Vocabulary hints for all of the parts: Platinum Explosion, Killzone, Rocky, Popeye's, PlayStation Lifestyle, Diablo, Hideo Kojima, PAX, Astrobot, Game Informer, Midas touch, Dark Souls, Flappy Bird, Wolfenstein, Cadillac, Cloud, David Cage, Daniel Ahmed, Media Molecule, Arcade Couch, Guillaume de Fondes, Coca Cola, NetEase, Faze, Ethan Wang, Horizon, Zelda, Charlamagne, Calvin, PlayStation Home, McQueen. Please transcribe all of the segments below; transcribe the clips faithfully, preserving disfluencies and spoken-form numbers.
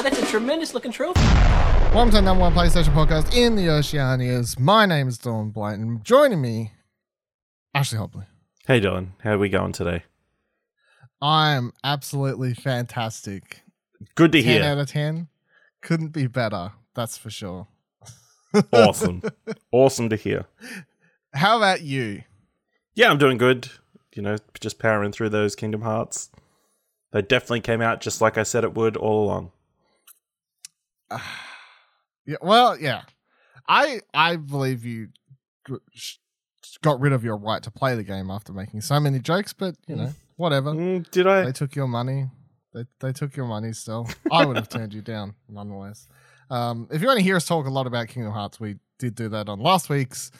Wow, that's a tremendous looking trophy. Welcome to the number one PlayStation podcast in the Oceanias. My name is Dylan Blighton. Joining me, Ashley Hobley. Hey Dylan, how are we going today? I'm absolutely fantastic. Good to hear. ten out of ten. Couldn't be better, that's for sure. Awesome. Awesome to hear. How about you? Yeah, I'm doing good. You know, just powering through those Kingdom Hearts. They definitely came out just like I said it would all along. Uh, yeah, well, yeah. I I believe you got rid of your right to play the game after making so many jokes, but, you know, whatever. Mm, did I? They took your money. They they took your money still. I would have turned you down, nonetheless. Um, if you want to hear us talk a lot about Kingdom Hearts, we did do that on last week's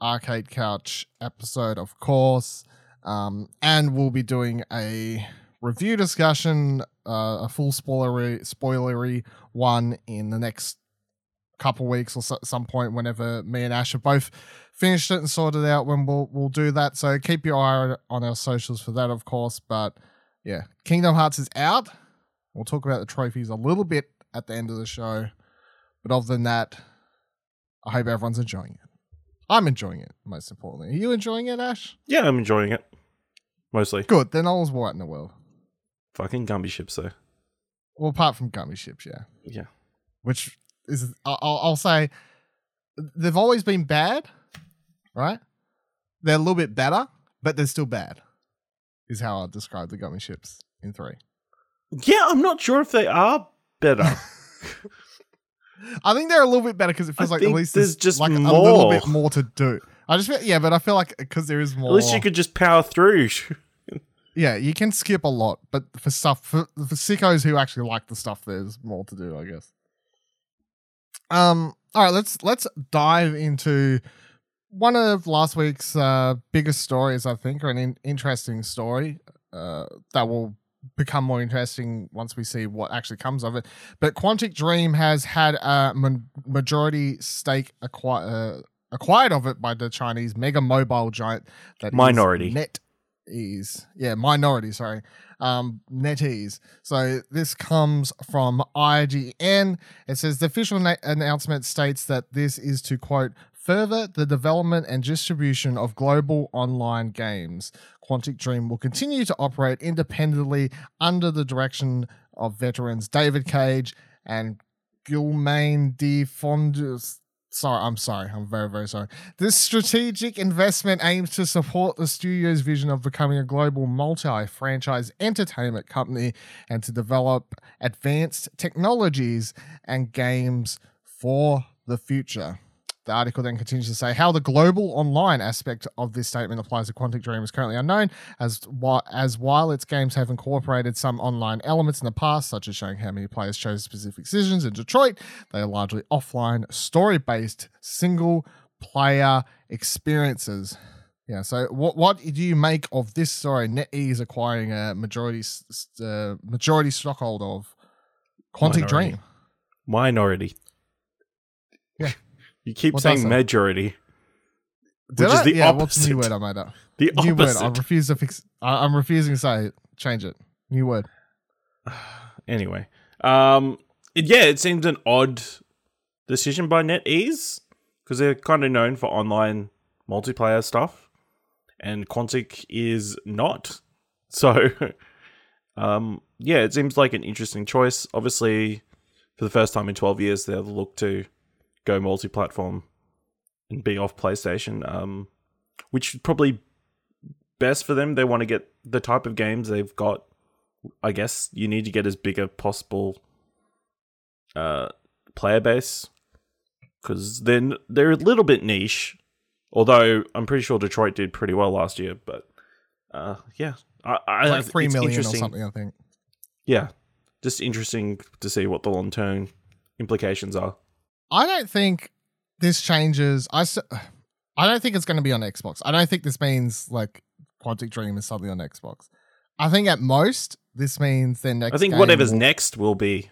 Arcade Couch episode, of course. Um, and we'll be doing a review discussion, uh, a full spoilery, spoilery one in the next couple weeks or so, some point whenever me and Ash have both finished it and sorted out when we'll we'll do that. So keep your eye on our socials for that, of course. But yeah, Kingdom Hearts is out. We'll talk about the trophies a little bit at the end of the show. But other than that, I hope everyone's enjoying it. I'm enjoying it, most importantly. Are you enjoying it, Ash? Yeah, I'm enjoying it. Mostly. Good, then all's right in the world. Fucking gummy ships, though. Well, apart from gummy ships, yeah. Yeah. Which is, I'll, I'll say, they've always been bad, right? They're a little bit better, but they're still bad, is how I'll describe the gummy ships in three. Yeah, I'm not sure if they are better. I think they're a little bit better because it feels I like at least there's, there's just like more. a little bit more to do. I just feel, yeah, but I feel like because there is more. At least you could just power through. Yeah, you can skip a lot, but for stuff for, for sickos who actually like the stuff, there's more to do, I guess. Um, all right, let's let's dive into one of last week's uh, biggest stories, I think, or an in- interesting story uh, that will become more interesting once we see what actually comes of it. But Quantic Dream has had a ma- majority stake acqui- uh, acquired of it by the Chinese mega mobile giant that minority is NetEase. Yeah, minority, sorry. Um, NetEase. So this comes from I G N. It says the official na- announcement states that this is to, quote, further the development and distribution of global online games. Quantic Dream will continue to operate independently under the direction of veterans David Cage and Guillaume de Fondes. Sorry, I'm sorry. I'm very, very sorry. This strategic investment aims to support the studio's vision of becoming a global multi-franchise entertainment company and to develop advanced technologies and games for the future. The article then continues to say how the global online aspect of this statement applies to Quantic Dream is currently unknown, as while, as while its games have incorporated some online elements in the past, such as showing how many players chose specific decisions in Detroit, they are largely offline, story-based, single-player experiences. Yeah, so what what do you make of this story? NetEase acquiring a majority uh, majority stockhold of Quantic Minority. Dream. Minority. Yeah. You keep what saying majority, Did which I? is the yeah, opposite. What's the new word I made up? The new opposite. Word. I refuse to fix. I, I'm refusing to say it. Change it. New word. Anyway, um, it, yeah, it seems an odd decision by NetEase because they're kind of known for online multiplayer stuff, and Quantic is not. So, um, yeah, it seems like an interesting choice. Obviously, for the first time in twelve years, they'll look to go multi-platform and be off PlayStation, um, which is probably best for them. They want to get the type of games they've got. I guess you need to get as big a possible uh, player base because then they're a little bit niche, although I'm pretty sure Detroit did pretty well last year. But uh, yeah. I, I, like three million or something, I think. Yeah. Just interesting to see what the long-term implications are. I don't think this changes. I, I don't think it's going to be on Xbox. I don't think this means like Quantic Dream is suddenly on Xbox. I think at most this means their next. I think game whatever's will- next will be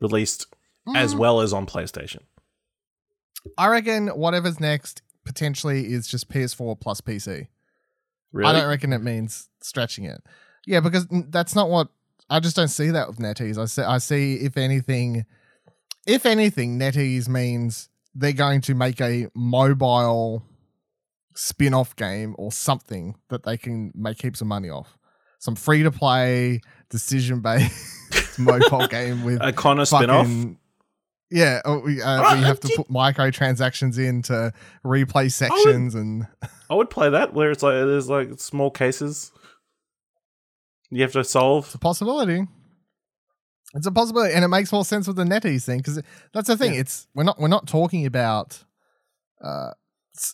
released mm. as well as on PlayStation. I reckon whatever's next potentially is just P S four plus P C. Really? I don't reckon it means stretching it. Yeah, because that's not what I just don't see that with NetEase. I see, I see if anything, if anything, NetEase means they're going to make a mobile spin-off game or something that they can make heaps of money off. Some free-to-play, decision-based mobile game with a Connor spin-off. Yeah, uh, we have to put microtransactions in to replay sections, I would, and I would play that where it's like there's like small cases you have to solve. It's a possibility. It's a possibility, and it makes more sense with the NetEase thing because that's the thing. Yeah. It's we're not we're not talking about, uh,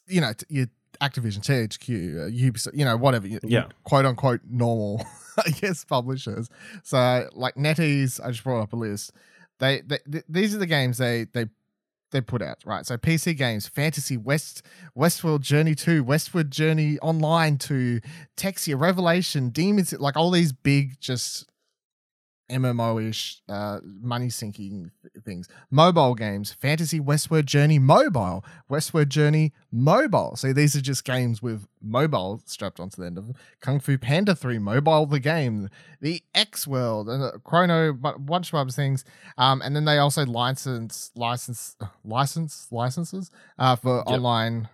you know, your Activision, T H Q, uh, Ubisoft, you know, whatever. You, yeah. Quote unquote normal, I guess, publishers. So like NetEase, I just brought up a list. They, they th- these are the games they they they put out, right? So P C games, Fantasy West, Westworld Journey two, Westward Journey Online two, Texia, Revelation, Demons, like all these big just M M O-ish uh, money sinking things. Mobile games, Fantasy Westward Journey Mobile, Westward Journey Mobile. So these are just games with mobile strapped onto the end of them. Kung Fu Panda three Mobile the game, the X World, and uh, Chrono, but a bunch of other things. Um, and then they also license license license licenses uh, for yep. online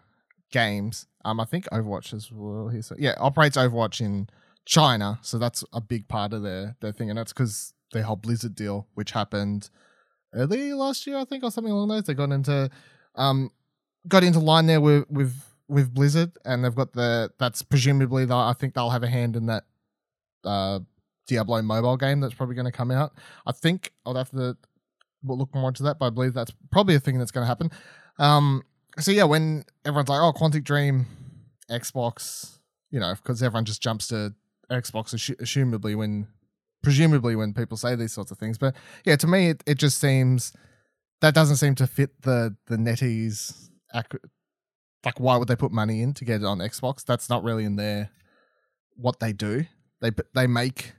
games. Um, I think Overwatch as well here. So yeah, operates Overwatch in China, so that's a big part of their their thing, and that's because their whole Blizzard deal, which happened early last year, I think, or something along those. They got into um got into line there with with with Blizzard, and they've got the that's presumably the, I think they'll have a hand in that uh Diablo mobile game that's probably going to come out. I think I'll have to look more into that, but I believe that's probably a thing that's going to happen. Um, so yeah, when everyone's like, "Oh, Quantic Dream, Xbox," you know, because everyone just jumps to Xbox assumably when presumably when people say these sorts of things. But yeah, to me it, it just seems that doesn't seem to fit the the NetEase. Like, why would they put money in to get it on Xbox? That's not really in their what they do. They they make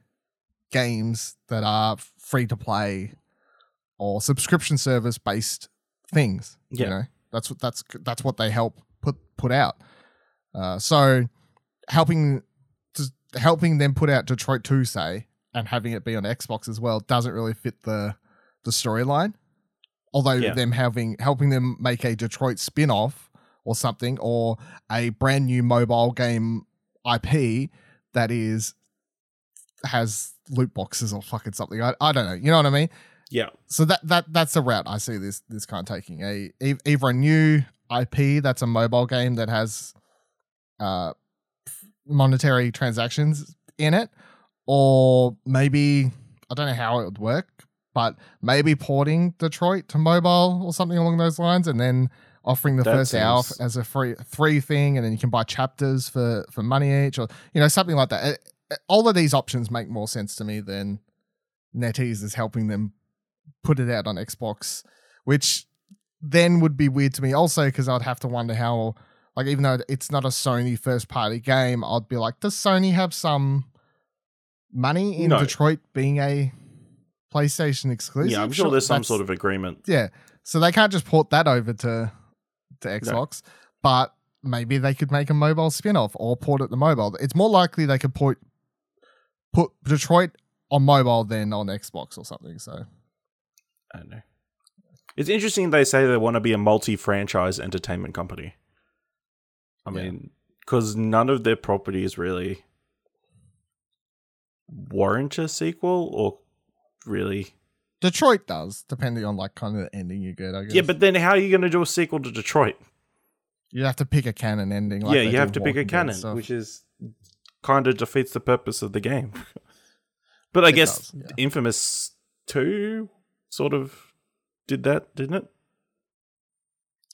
games that are free to play or subscription service based things. Yeah. You know, that's what that's that's what they help put put out. Uh, so helping helping them put out Detroit two, say, and having it be on Xbox as well doesn't really fit the the storyline. Although yeah. them having helping them make a Detroit spin-off or something, or a brand new mobile game I P that is has loot boxes or fucking something. I, I don't know. You know what I mean? Yeah. So that that that's the route I see this this kind of taking. A either a new I P that's a mobile game that has uh monetary transactions in it, or maybe I don't know how it would work, but maybe porting Detroit to mobile or something along those lines, and then offering the that first seems... hour as a free free thing, and then you can buy chapters for for money each, or you know, something like that. It, it, all of these options make more sense to me than NetEase is helping them put it out on Xbox, which then would be weird to me also, because I'd have to wonder how. Like, even though it's not a Sony first-party game, I'd be like, does Sony have some money in no. Detroit being a PlayStation exclusive? Yeah, I'm sure, sure there's some sort of agreement. Yeah, so they can't just port that over to, to Xbox, no. but maybe they could make a mobile spin-off or port it to mobile. It's more likely they could port, put Detroit on mobile than on Xbox or something, so. I don't know. It's interesting they say they want to be a multi-franchise entertainment company. I mean, because yeah. none of their properties really warrant a sequel, or really... Detroit does, depending on like kind of the ending you get, I guess. Yeah, but then how are you going to do a sequel to Detroit? You have to pick a canon ending. Like yeah, you have to pick a canon, which is kind of defeats the purpose of the game. But I it guess does, yeah. Infamous two sort of did that, didn't it?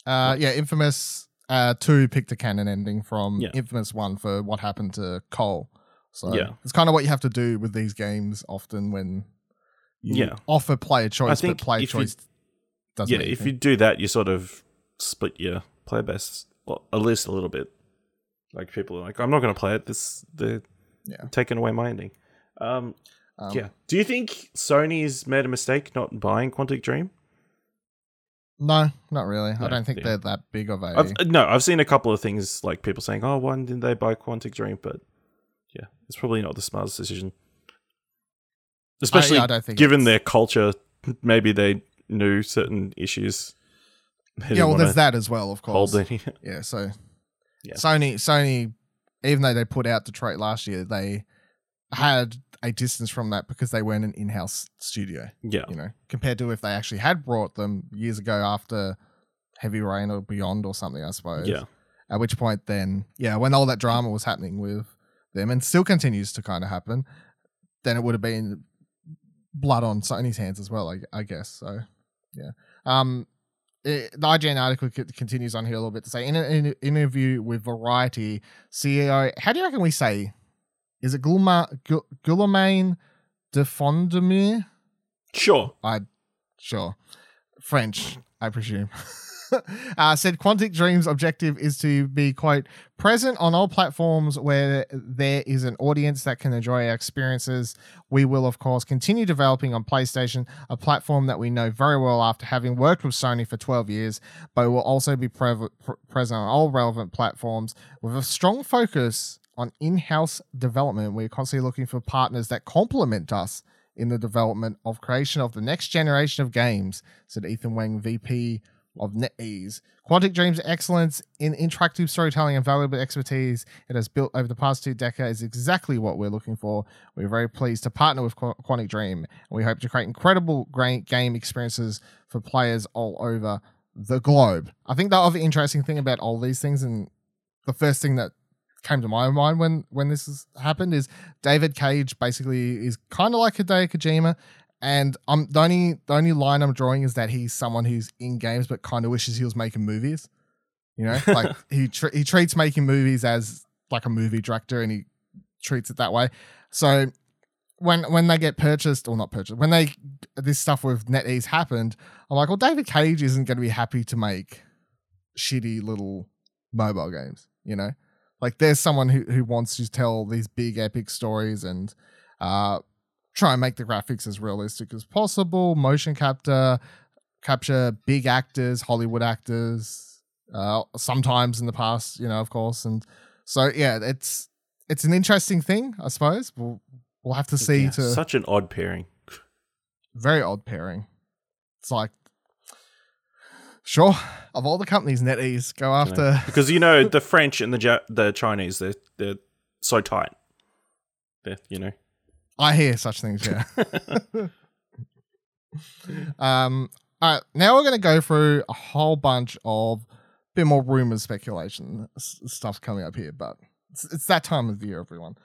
Uh, yeah, Infamous... Uh, two picked a canon ending from yeah. Infamous One for what happened to Cole. So yeah. it's kind of what you have to do with these games often when you yeah. offer player choice, but player choice you, doesn't. Yeah, if anything. You do that, you sort of split your player base at least a little bit. Like people are like, I'm not going to play it. This they're yeah. taking away my ending. Um, um, yeah. Do you think Sony's made a mistake not buying Quantic Dream? No, not really. No, I don't think yeah. they're that big of a... I've, no, I've seen a couple of things like people saying, oh, why didn't they buy Quantic Dream? But yeah, it's probably not the smartest decision. Especially I, I don't think given their culture, maybe they knew certain issues. They yeah, well, there's that as well, of course. Any- yeah, so yeah. Sony, Sony, even though they put out Detroit last year, they had a distance from that because they weren't an in-house studio. Yeah, you know, compared to if they actually had brought them years ago after Heavy Rain or Beyond or something, I suppose. Yeah. At which point, then, yeah, when all that drama was happening with them and still continues to kind of happen, then it would have been blood on Sony's hands as well, I, I guess. So, yeah. Um, it, the I G N article c- continues on here a little bit to say, in an in- interview with Variety, C E O, how do you reckon we say? Is it Guillaume Gul- de Fondaumière? Sure. I Sure. French, I presume. Uh, said Quantic Dream's objective is to be, quote, present on all platforms where there is an audience that can enjoy our experiences. We will, of course, continue developing on PlayStation, a platform that we know very well after having worked with Sony for twelve years, but we'll also be pre- pre- present on all relevant platforms with a strong focus on in-house development. We're constantly looking for partners that complement us in the development of creation of the next generation of games, said Ethan Wang, V P of NetEase. Quantic Dream's excellence in interactive storytelling and valuable expertise it has built over the past two decades is exactly what we're looking for. We're very pleased to partner with Qu- Quantic Dream, and we hope to create incredible great game experiences for players all over the globe. I think the other interesting thing about all these things, and the first thing that came to my mind when, when this has happened, is David Cage basically is kind of like Hideo Kojima. And I'm the only the only line I'm drawing is that he's someone who's in games but kind of wishes he was making movies, you know. Like he tr- he treats making movies as like a movie director, and he treats it that way. So when when they get purchased or not purchased, when they this stuff with NetEase happened, I'm like, well, David Cage isn't going to be happy to make shitty little mobile games, you know. Like there's someone who who wants to tell these big epic stories and uh. try and make the graphics as realistic as possible, motion capture, capture big actors, Hollywood actors, uh, sometimes in the past, you know, of course. And so, yeah, it's it's an interesting thing, I suppose. We'll, we'll have to see. Yeah, to such an odd pairing. Very odd pairing. It's like, sure, of all the companies, NetEase go after. No. Because, you know, the French and the ja- the Chinese, they're, they're so tight. They're, you know. I hear such things, yeah. um, all right, now we're going to go through a whole bunch of bit more rumors, speculation stuff coming up here, but it's, it's that time of the year, everyone.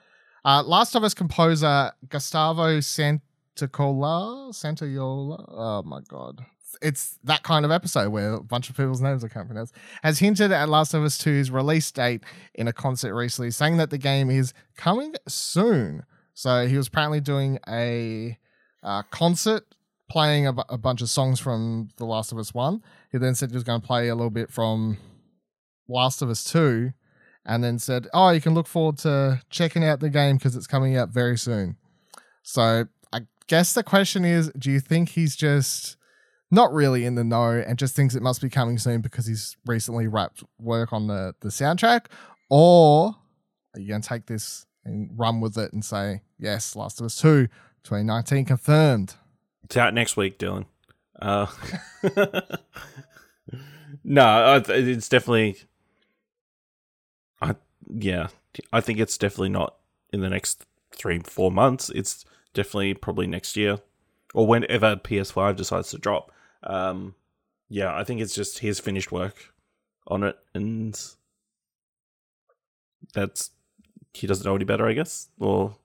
Uh, Last of Us composer Gustavo Santacola, Santayola, oh my god. It's that kind of episode where a bunch of people's names I can't pronounce, has hinted at Last of Us two's release date in a concert recently, saying that the game is coming soon. So he was apparently doing a uh, concert, playing a, b- a bunch of songs from The Last of Us one. He then said he was going to play a little bit from Last of Us two, and then said, oh, you can look forward to checking out the game because it's coming out very soon. So I guess the question is, do you think he's just not really in the know and just thinks it must be coming soon because he's recently wrapped work on the, the soundtrack? Or are you going to take this and run with it and say, yes, Last of Us two, twenty nineteen confirmed. It's out next week, Dylan. Uh, no, it's definitely... I Yeah, I think it's definitely not in the next three, four months. It's definitely probably next year or whenever P S five decides to drop. Um, yeah, I think it's just he's finished work on it and that's... he doesn't know any better, I guess, or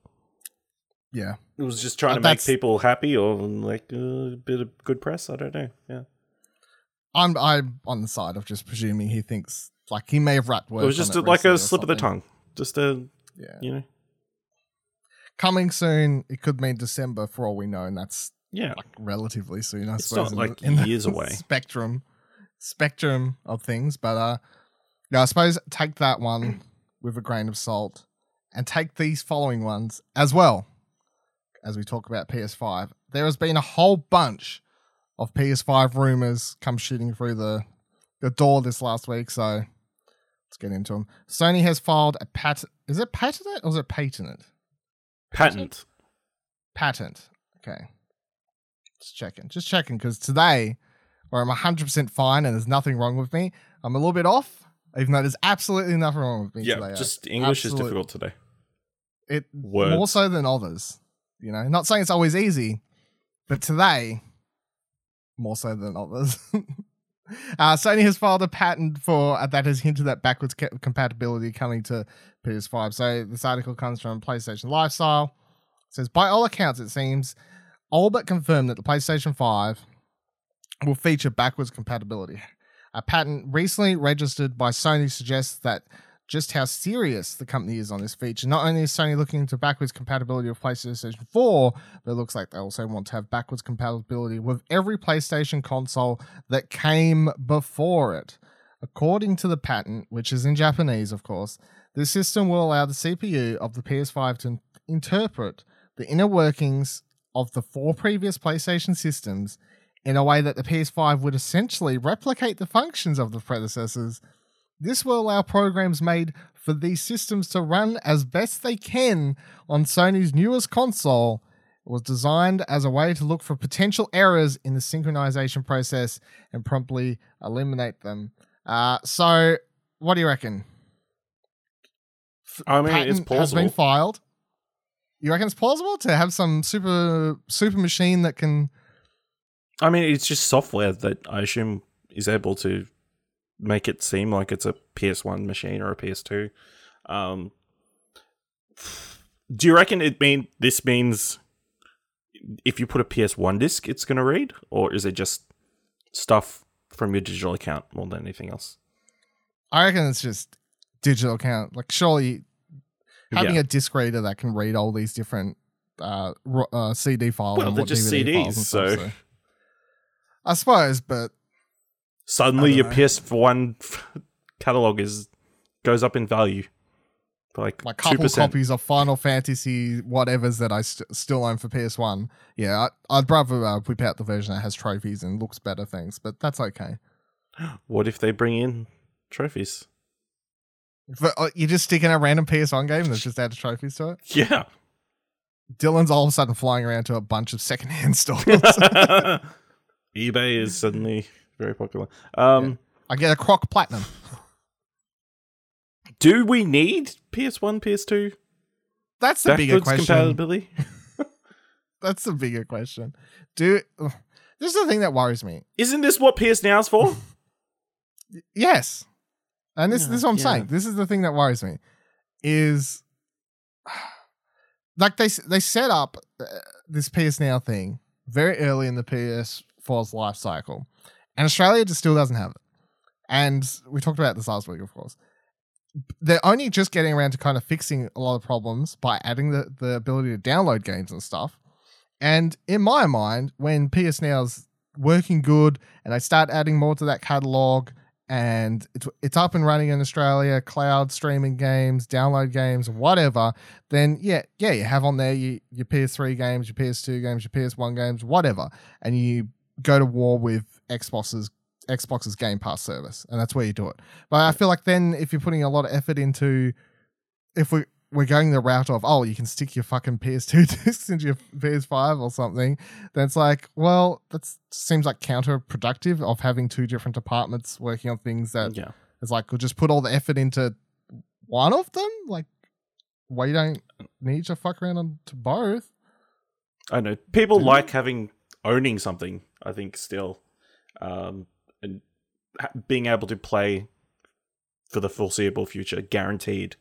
yeah, it was just trying uh, to make people happy or like a uh, bit of good press. I don't know. Yeah, I'm I'm on the side of just presuming he thinks like he may have wrapped work. It was just a, it like a slip something. of the tongue, just a yeah, you know, coming soon. It could mean December for all we know, and that's yeah, like relatively soon. I it's suppose not like in the, years in the away. Spectrum, spectrum of things, but uh, no, I suppose take that one with a grain of salt. And take these following ones as well. As we talk about P S five, there has been a whole bunch of P S five rumors come shooting through the, the door this last week. So let's get into them. Sony has filed a patent. Is it patent or is it patent? Patent. Patent. patent. Okay. Just checking. Just checking, because today, where I'm one hundred percent fine and there's nothing wrong with me, I'm a little bit off, even though there's absolutely nothing wrong with me yeah, today. Yeah, just English Absolute, is difficult today. It Words. More so than others. You know, not saying it's always easy, but today, more so than others. Uh, Sony has filed a patent for uh, that has hinted at backwards ca- compatibility coming to P S five. So this article comes from PlayStation Lifestyle. It says, by all accounts, it seems all but confirmed that the PlayStation five will feature backwards compatibility. A patent recently registered by Sony suggests that just how serious the company is on this feature. Not only is Sony looking into backwards compatibility with PlayStation four, but it looks like they also want to have backwards compatibility with every PlayStation console that came before it. According to the patent, which is in Japanese, of course, this system will allow the C P U of the P S five to interpret the inner workings of the four previous PlayStation systems in a way that the P S five would essentially replicate the functions of the predecessors. This will allow programs made for these systems to run as best they can on Sony's newest console. It was designed as a way to look for potential errors in the synchronization process and promptly eliminate them. Uh, so, what do you reckon? I mean, patent it's plausible. Has been filed. You reckon it's plausible to have some super super machine that can? I mean, it's just software that I assume is able to make it seem like it's a P S one machine or a P S two. Um, do you reckon it mean this means if you put a P S one disc, it's going to read? Or is it just stuff from your digital account more than anything else? I reckon it's just digital account. Like, surely having yeah. a disc reader that can read all these different uh, uh, C D files. Well, and they're just D V D C Ds, so. Stuff, so. I suppose, but suddenly your know. P S one catalog is goes up in value, like like couple two percent. Copies of Final Fantasy whatever's that I st- still own for P S one. Yeah, I, I'd rather uh, whip out the version that has trophies and looks better things, but that's okay. What if they bring in trophies? But, uh, you just stick in a random P S one game that's just added trophies to it. Yeah, Dylan's all of a sudden flying around to a bunch of secondhand stores. eBay is suddenly very popular. Um, yeah. I get a Croc Platinum. Do we need P S one, P S two? That's the backwards bigger question. Compatibility. That's the bigger question. Do ugh, this is the thing that worries me. Isn't this what P S Now's for? Yes, and this, yeah, this is what I'm yeah. saying. This is the thing that worries me. Is like they they set up uh, this P S Now thing very early in the P S four's life cycle. And Australia just still doesn't have it. And we talked about this last week, of course. They're only just getting around to kind of fixing a lot of problems by adding the, the ability to download games and stuff. And in my mind, when P S Now's working good and they start adding more to that catalogue and it's, it's up and running in Australia, cloud streaming games, download games, whatever, then yeah, yeah, you have on there your, your P S three games, your P S two games, your P S one games, whatever. And you go to war with Xbox's Xbox's Game Pass service, and that's where you do it. But I feel like then if you're putting a lot of effort into, if we, we're going the route of, oh, you can stick your fucking P S two discs into your P S five or something, then it's like, well, that seems like counterproductive of having two different departments working on things that yeah. it's like, we'll just put all the effort into one of them? Like, why you don't need to fuck around on to both? I know. People do like they? having, owning something, I think, still. Um, and being able to play for the foreseeable future, guaranteed.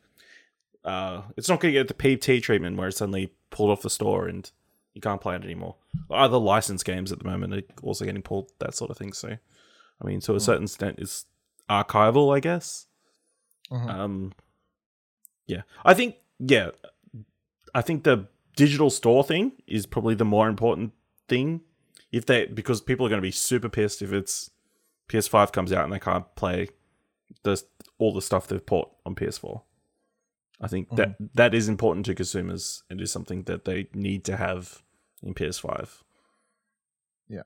Uh, it's not going to get the P T treatment where it's suddenly pulled off the store and you can't play it anymore. Other licensed games at the moment are also getting pulled, that sort of thing. So, I mean, to a certain extent, it's archival, I guess. Uh-huh. Um, yeah, I think, yeah, I think the digital store thing is probably the more important thing. If they, because people are going to be super pissed if it's P S five comes out and they can't play the, all the stuff they've bought on P S four. I think mm-hmm. that that is important to consumers and is something that they need to have in P S five. Yeah.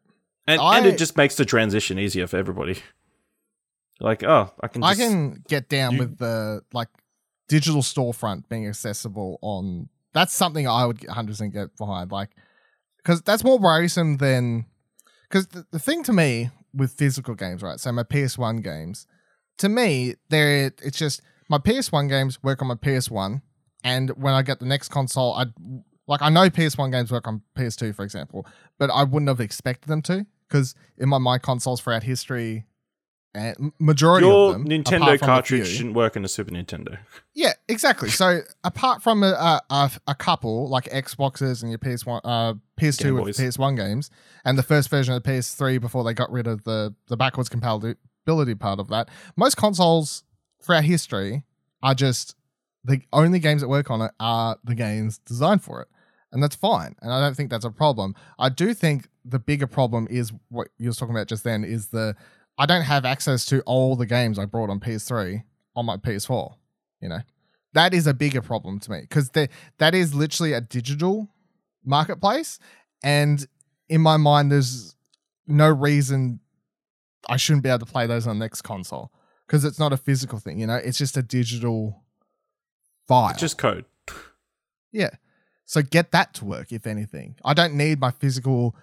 And I, and it just makes the transition easier for everybody. Like, oh, I can just, I can get down you, with the like digital storefront being accessible on... That's something I would one hundred percent get behind. Like, because that's more worrisome than, because the, the thing to me with physical games, right? So my P S one games, to me, they're it's just my P S one games work on my P S one, and when I get the next console, I like I know P S one games work on P S two, for example, but I wouldn't have expected them to, because in my my consoles throughout history, uh, majority your of them, Nintendo cartridge few, shouldn't work in a Super Nintendo. Yeah, exactly. So apart from a, a, a couple like Xboxes and your P S one, uh, P S two Game with Boys. P S one games, and the first version of the P S three before they got rid of the the backwards compatibility part of that, most consoles throughout history are just the only games that work on it are the games designed for it, and that's fine. And I don't think that's a problem. I do think the bigger problem is what you were talking about just then, is the I don't have access to all the games I brought on P S three on my P S four. You know, that is a bigger problem to me, because that is literally a digital marketplace, and in my mind, there's no reason I shouldn't be able to play those on the next console, because it's not a physical thing. You know, it's just a digital file. It's just code. Yeah. So get that to work, if anything. I don't need my physical...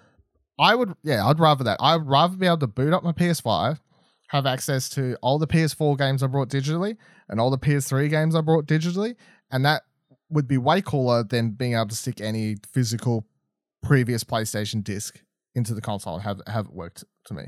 I would, yeah, I'd rather that. I'd rather be able to boot up my P S five, have access to all the P S four games I brought digitally and all the P S three games I brought digitally, and that would be way cooler than being able to stick any physical previous PlayStation disc into the console and have have it worked to me.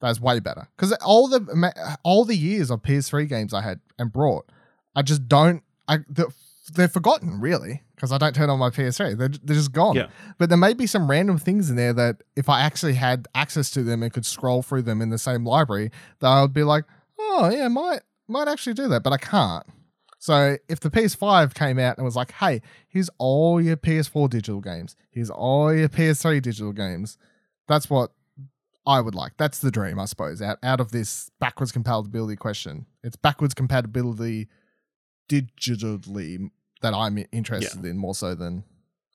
That's way better, because all the all the years of P S three games I had and brought, I just don't. I the. They're forgotten, really, because I don't turn on my P S three. They're, they're just gone. Yeah. But there may be some random things in there that if I actually had access to them and could scroll through them in the same library, that I would be like, oh, yeah, might might actually do that, but I can't. So if the P S five came out and was like, hey, here's all your P S four digital games, here's all your P S three digital games, that's what I would like. That's the dream, I suppose, out, out of this backwards compatibility question. It's backwards compatibility digitally that I'm interested yeah. in more so than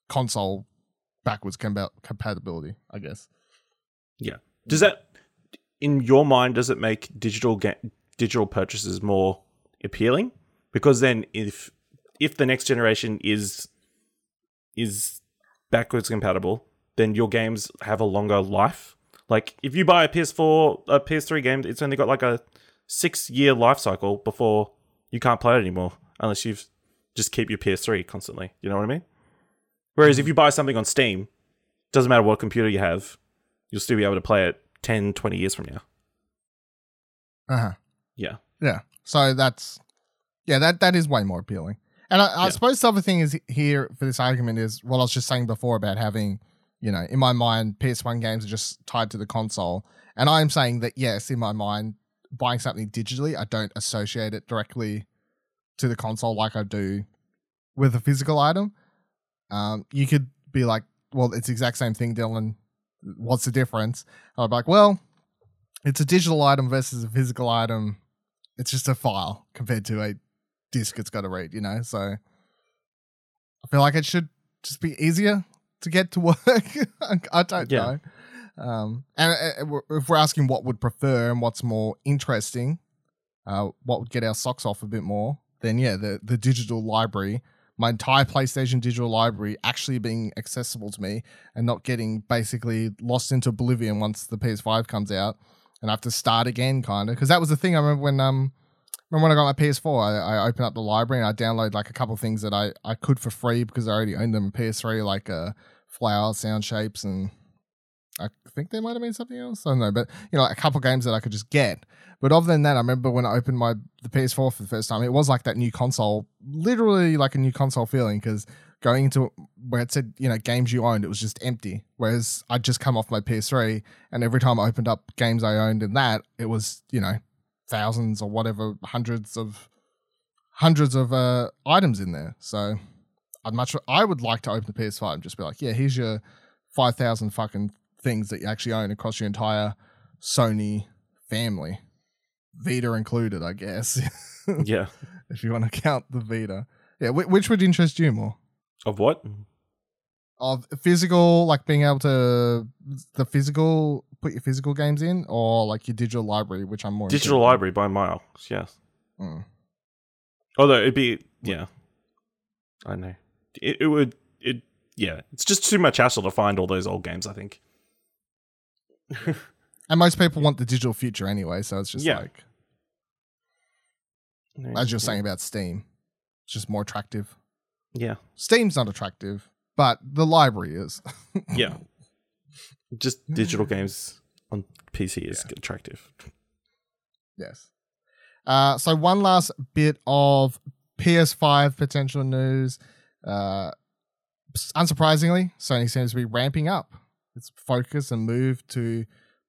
console backwards compa- compatibility, I guess. Yeah. Does that, in your mind, does it make digital ga- digital purchases more appealing? Because then if if the next generation is is backwards compatible, then your games have a longer life. Like if you buy a P S four, a P S three game, it's only got like a six year life cycle before you can't play it anymore unless you just keep your P S three constantly. You know what I mean? Whereas if you buy something on Steam, doesn't matter what computer you have, you'll still be able to play it ten, twenty years from now. Uh-huh. Yeah. Yeah. So that's... Yeah, that, that is way more appealing. And I, I yeah. suppose the other thing is here for this argument is what I was just saying before about having, you know, in my mind, P S one games are just tied to the console. And I'm saying that, yes, in my mind, buying something digitally, I don't associate it directly to the console like I do with a physical item. Um, you could be like, well, it's the exact same thing, Dylan. What's the difference? And I'd be like, well, it's a digital item versus a physical item. It's just a file compared to a disc it's got to read, you know? So I feel like it should just be easier to get to work. I don't yeah. know. Um, and uh, if we're asking what would prefer and what's more interesting, uh, what would get our socks off a bit more, then yeah, the, the digital library, my entire PlayStation digital library actually being accessible to me and not getting basically lost into oblivion once the P S five comes out and I have to start again, kind of. Because that was the thing I remember when, um, remember when I got my P S four, I, I opened up the library and I downloaded like a couple of things that I, I could for free because I already owned them on P S three, like uh, Flower, Sound Shapes, and I think there might have been something else. I don't know, but you know, a couple games that I could just get. But other than that, I remember when I opened my the P S four for the first time, it was like that new console, literally like a new console feeling, because going into where it said, you know, games you owned, it was just empty. Whereas I'd just come off my P S three, and every time I opened up games I owned in that, it was, you know, thousands or whatever, hundreds of hundreds of uh, items in there. So I'd much I would like to open the P S five and just be like, yeah, here's your five thousand fucking things that you actually own across your entire Sony family, Vita included, I guess. Yeah. If you want to count the Vita. Yeah, which would interest you more? Of what? Of physical, like being able to, the physical, put your physical games in, or like your digital library, which I'm more Digital library in. By miles, yes. Mm. Although it'd be, yeah. I know. It, it would, it yeah, it's just too much hassle to find all those old games, I think. And most people want the digital future anyway, so it's just yeah. like, no, as you're yeah. saying about Steam, it's just more attractive. Yeah. Steam's not attractive, but the library is. yeah. Just digital games on P C is yeah. attractive. Yes. Uh, so one last bit of P S five potential news. Uh, unsurprisingly, Sony seems to be ramping up its focus and move to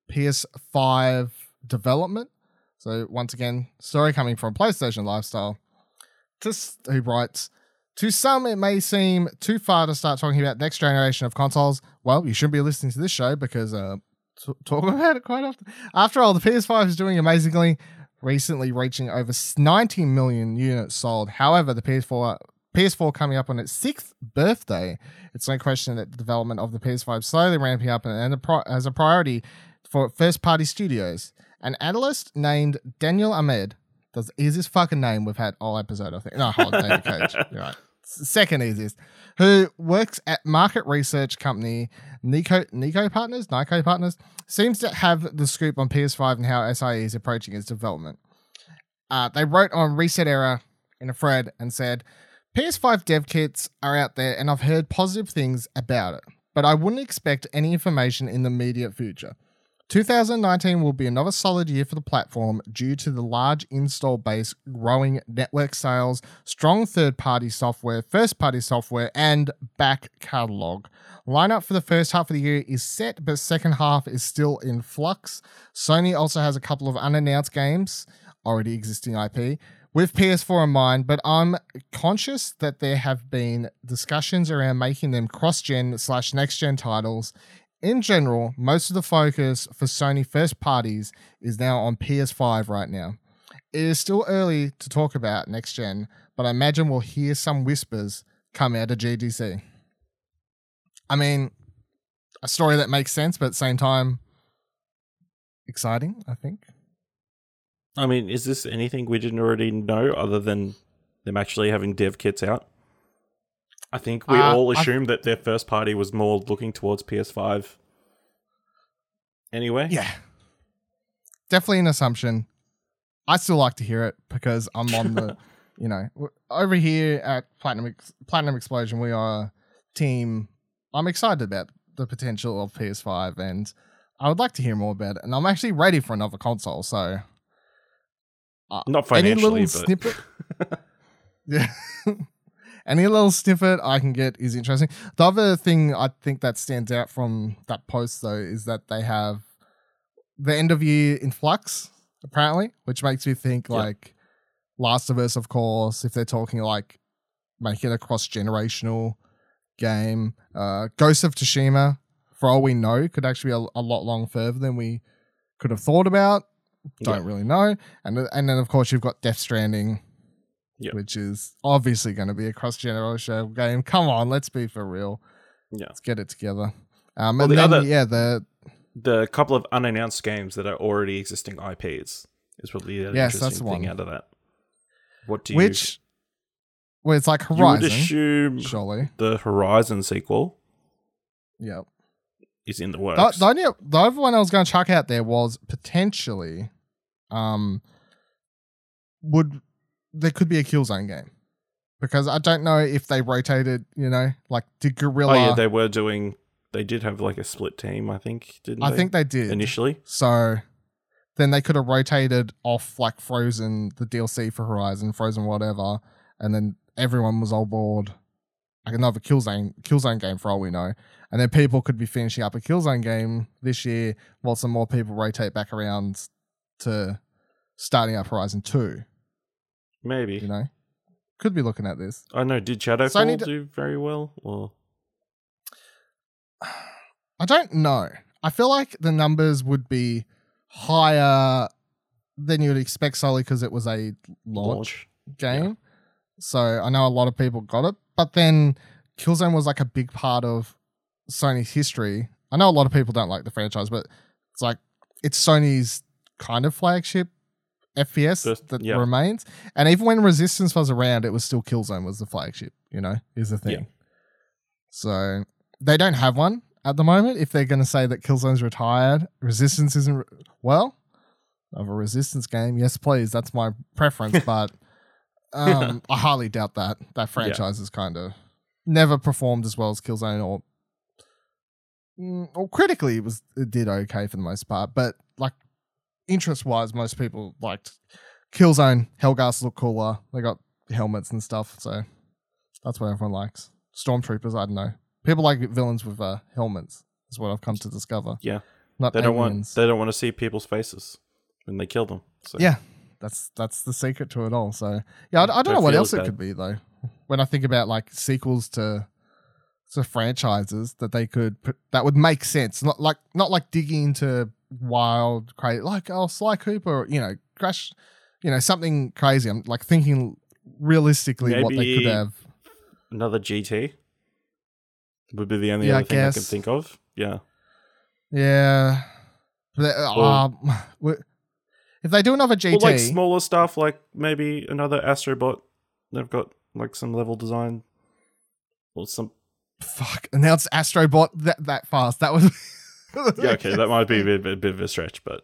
P S five development. So once again, story coming from PlayStation Lifestyle, just who writes, to some it may seem too far to start talking about next generation of consoles. Well, you shouldn't be listening to this show because uh, t- talk about it quite often. After all, the P S five is doing amazingly, recently reaching over ninety million units sold. However, the P S four P S four coming up on its sixth birthday, it's no question that the development of the P S five is slowly ramping up and, and pro- as a priority for first-party studios. An analyst named Daniel Ahmed, does easiest fucking name we've had all episode, I think. No, hold on, David Cage. You're right. Second easiest. Who works at market research company Nico Nico Partners, Nico Partners, seems to have the scoop on P S five and how S I E is approaching its development. Uh, they wrote on Reset Era in a thread and said, P S five dev kits are out there and I've heard positive things about it, but I wouldn't expect any information in the immediate future. twenty nineteen will be another solid year for the platform due to the large install base, growing network sales, strong third-party software, first-party software, and back catalogue. Lineup for the first half of the year is set, but second half is still in flux. Sony also has a couple of unannounced games, already existing I P, with P S four in mind, but I'm conscious that there have been discussions around making them cross-gen slash next-gen titles. In general, most of the focus for Sony first parties is now on P S five right now. It is still early to talk about next gen, but I imagine we'll hear some whispers come out of G D C. I mean, a story that makes sense, but at the same time, exciting, I think. I mean, is this anything we didn't already know other than them actually having dev kits out? I think we uh, all assumed th- that their first party was more looking towards P S five anyway. Yeah. Definitely an assumption. I still like to hear it because I'm on the, you know, over here at Platinum Platinum Explosion, we are team. I'm excited about the potential of P S five and I would like to hear more about it. And I'm actually ready for another console. So uh, not financially, any little but snippet. yeah. Any little snippet I can get is interesting. The other thing I think that stands out from that post, though, is that they have the end of year in flux, apparently, which makes me think, yep. like, Last of Us, of course, if they're talking, like, making a cross-generational game. Uh, Ghost of Tsushima, for all we know, could actually be a, a lot long further than we could have thought about. Don't yep. really know. And, and then, of course, you've got Death Stranding, Yep. which is obviously going to be a cross-generational game. Come on, let's be for real. Yeah, let's get it together. Um, well, and the then, other, yeah, the the couple of unannounced games that are already existing I Ps is probably the yes, interesting thing one. out of that. What do you? Which, well, it's like Horizon. You would assume surely the Horizon sequel. Yep, is in the works. The, the, only, the other one I was going to chuck out there was potentially, um, would. There could be a Killzone game because I don't know if they rotated, you know, like did Guerrilla. Oh yeah, they were doing, they did have like a split team, I think, didn't I they? I think they did. Initially. So then they could have rotated off like Frozen, the D L C for Horizon, Frozen whatever, and then everyone was on board. Like another Killzone, Killzone game for all we know. And then people could be finishing up a Killzone game this year while some more people rotate back around to starting up Horizon two. Maybe. You know, could be looking at this. I know. Did Shadowfall d- do very well? Or I don't know. I feel like the numbers would be higher than you would expect solely because it was a launch, launch. game. Yeah. So I know a lot of people got it. But then Killzone was like a big part of Sony's history. I know a lot of people don't like the franchise, but it's like it's Sony's kind of flagship F P S First, that yeah. remains, and even when Resistance was around, it was still Killzone was the flagship. You know, is the thing. Yeah. So they don't have one at the moment. If they're going to say that Killzone's retired, Resistance isn't... Re- well, of a Resistance game, yes, please. That's my preference, but um, I highly doubt that. That franchise yeah. is kind of... never performed as well as Killzone, or or critically it was it did okay for the most part, but like interest wise, most people liked Killzone. Hellgast look cooler. They got helmets and stuff, so that's what everyone likes. Stormtroopers, I don't know. People like villains with uh, helmets. Is what I've come to discover. Yeah, not they don't aliens. want they don't want to see people's faces when they kill them. So. Yeah, that's that's the secret to it all. So yeah, I, I don't, don't know what else it bad. could be though. When I think about like sequels to to franchises that they could put, that would make sense, not like not like digging into wild crazy like oh Sly Cooper, you know, Crash, you know, something crazy. I'm like thinking realistically Maybe what they could have. Another G T would be the only yeah, other I thing guess. I can think of. Yeah, yeah. But, uh, well, if they do another G T, well, like smaller stuff, like maybe another Astrobot. They've got. Like some level design or some... Fuck. And now it's Astrobot that, that fast. That was... yeah, okay. That might be a bit, a bit of a stretch, but...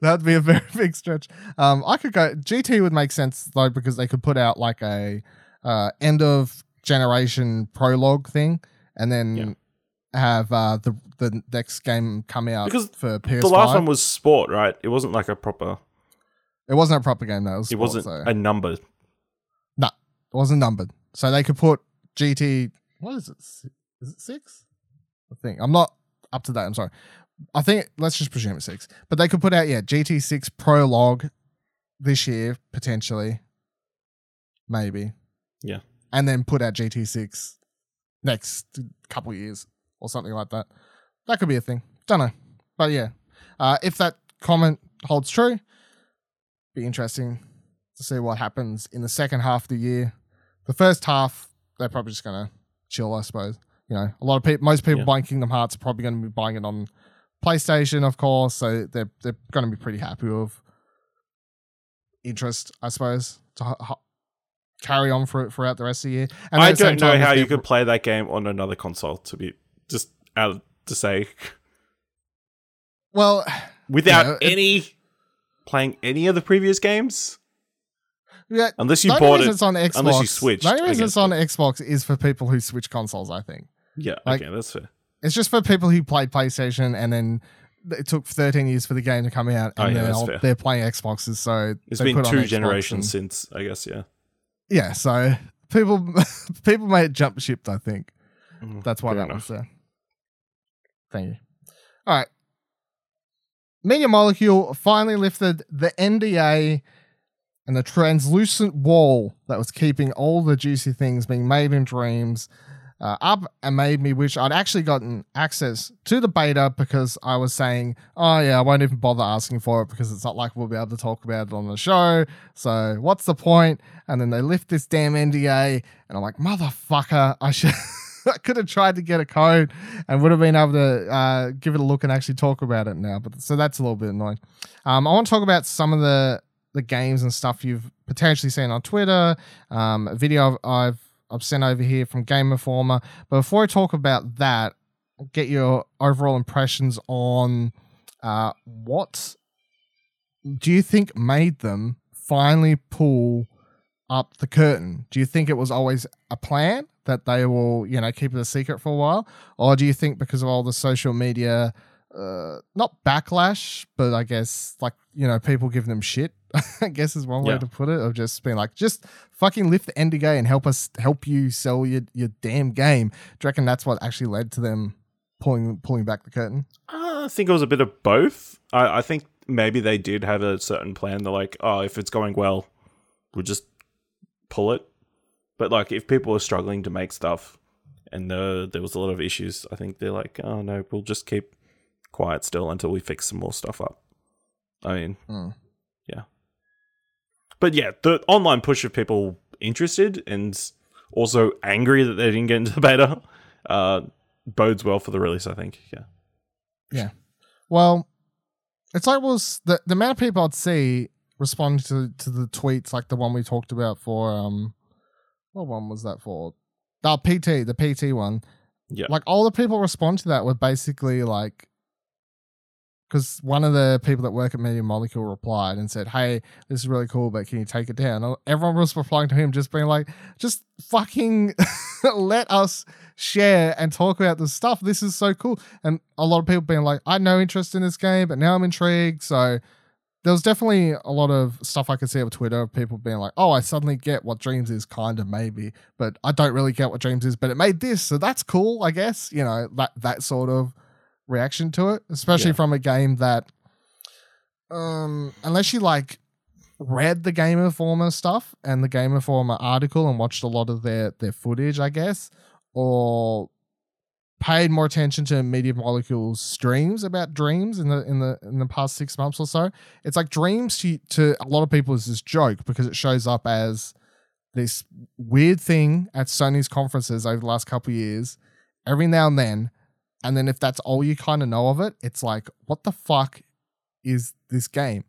That'd be a very big stretch. Um, I could go... G T would make sense, though, because they could put out like a uh, end-of-generation prologue thing and then yeah. have uh, the, the next game come out because for P S five. The last one was Sport, right? It wasn't like a proper... It wasn't a proper game, though. It, was sport, it wasn't so. a number. No. It wasn't numbered, so they could put G T. What is it? Is it six? I think I'm not up to date. I'm sorry. I think let's just presume it's six. But they could put out yeah G T six prologue this year potentially, maybe. Yeah, and then put out G T six next couple years or something like that. That could be a thing. Don't know, but yeah, uh, if that comment holds true, be interesting to see what happens in the second half of the year. The first half, they're probably just going to chill, I suppose. You know, a lot of people, most people yeah. buying Kingdom Hearts are probably going to be buying it on PlayStation, of course. So they're they're going to be pretty happy with interest, I suppose, to ha- ha- carry on for it throughout the rest of the year. And I don't know how you could play that game on another console. To be just out to say, well, without you know, any it, playing any of the previous games. Yeah, unless you bought it, it's on Xbox, unless you switched. The only reason it's on Xbox is for people who switch consoles, I think. Yeah, like, okay, that's fair. It's just for people who played PlayStation and then it took thirteen years for the game to come out and oh, yeah, that's fair. They're playing Xboxes, so... It's been two generations and, since, I guess, yeah. Yeah, so people people made it jump ship, I think. Mm, that's why that was there. Thank you. All right. Media Molecule finally lifted the N D A... and the translucent wall that was keeping all the juicy things being made in Dreams uh, up and made me wish I'd actually gotten access to the beta because I was saying, oh yeah, I won't even bother asking for it because it's not like we'll be able to talk about it on the show. So what's the point? And then they lift this damn N D A and I'm like, motherfucker, I should... I could have tried to get a code and would have been able to uh, give it a look and actually talk about it now. But so that's a little bit annoying. Um, I want to talk about some of the the games and stuff you've potentially seen on Twitter, um, a video I've, I've sent over here from Game Informer. But before I talk about that, get your overall impressions on uh, what do you think made them finally pull up the curtain? Do you think it was always a plan that they will, you know, keep it a secret for a while? Or do you think because of all the social media, uh, not backlash, but I guess like, you know, people giving them shit, I guess is one way yeah. to put it, of just being like, just fucking lift the N D A and help us help you sell your, your damn game. Do you reckon that's what actually led to them pulling pulling back the curtain? Uh, I think it was a bit of both. I, I think maybe they did have a certain plan. They're like, oh, if it's going well, we'll just pull it. But like, if people are struggling to make stuff and the, there was a lot of issues, I think they're like, oh no, we'll just keep quiet still until we fix some more stuff up. I mean, mm. yeah. But yeah, the online push of people interested and also angry that they didn't get into the beta uh, bodes well for the release, I think. Yeah. Yeah. Well, it's like was the, the amount of people I'd see respond to, to the tweets, like the one we talked about for, um, what one was that for? Oh, P T, the P T one. Yeah. Like, all the people respond to that were basically like, because one of the people that work at Media Molecule replied and said, "Hey, this is really cool, but can you take it down?" Everyone was replying to him just being like, just fucking let us share and talk about this stuff. This is so cool. And a lot of people being like, I had no interest in this game, but now I'm intrigued. So there was definitely a lot of stuff I could see on Twitter of people being like, oh, I suddenly get what Dreams is, kind of, maybe, but I don't really get what Dreams is, but it made this, so that's cool, I guess. You know, that, that sort of reaction to it, especially yeah. from a game that, um, unless you like read the Game Informer stuff and the Game Informer article and watched a lot of their, their footage, I guess, or paid more attention to Media Molecule's streams about Dreams in the in the in the past six months or so. It's like Dreams to, to a lot of people is this joke because it shows up as this weird thing at Sony's conferences over the last couple of years, every now and then. And then if that's all you kind of know of it, it's like, what the fuck is this game?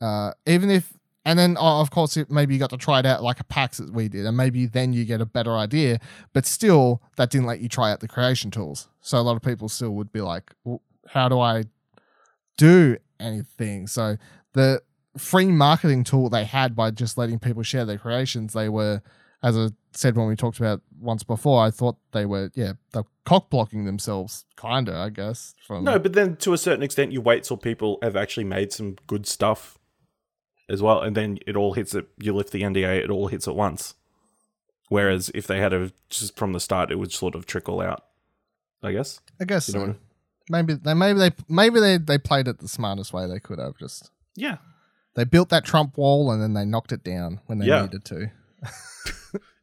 Uh, even if, and then oh, of course, it, maybe you got to try it out like a PAX as we did, and maybe then you get a better idea, but still that didn't let you try out the creation tools. So a lot of people still would be like, well, how do I do anything? So the free marketing tool they had by just letting people share their creations, they were, as a, said when we talked about once before, I thought they were, yeah, they're cock blocking themselves, kind of, I guess. From... No, but then to a certain extent, you wait till people have actually made some good stuff as well, and then it all hits it. You lift the N D A, it all hits at once. Whereas if they had a, just from the start, it would sort of trickle out, I guess. I guess you know so. I mean? Maybe they, maybe they, maybe they, they played it the smartest way they could have. Just yeah, they built that Trump wall and then they knocked it down when they yeah. needed to.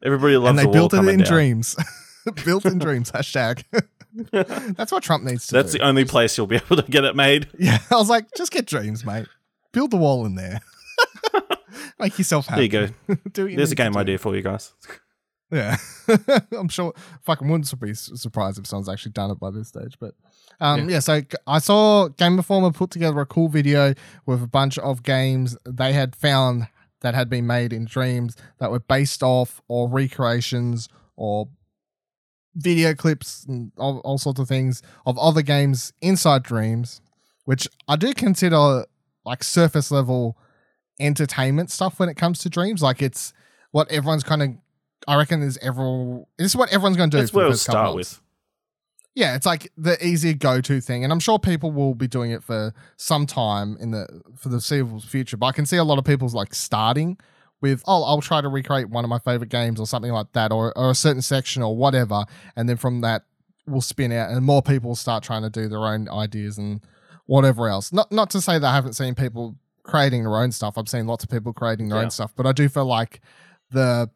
Everybody loves and they the built wall it in down. Dreams. Built in Dreams, hashtag. That's what Trump needs to That's do. That's the only place you'll be able to get it made. Yeah, I was like, just get Dreams, mate. Build the wall in there. Make yourself happy. There you go. do you There's a game idea for you guys. Yeah. I'm sure fucking wouldn't be surprised if someone's actually done it by this stage. But um, yeah. yeah, so I saw Game Informer put together a cool video with a bunch of games they had found that had been made in Dreams that were based off or recreations or video clips and all, all sorts of things of other games inside Dreams, which I do consider like surface level entertainment stuff when it comes to Dreams. Like it's what everyone's kind of, I reckon is everyone, this is what everyone's going to do. That's where we'll start with. Yeah, it's like the easy go-to thing, and I'm sure people will be doing it for some time in the for the foreseeable future. But I can see a lot of people's like starting with, oh, I'll try to recreate one of my favorite games or something like that, or or a certain section or whatever, and then from that we'll spin out, and more people will start trying to do their own ideas and whatever else. Not not to say that I haven't seen people creating their own stuff. I've seen lots of people creating their yeah. own stuff, but I do feel like the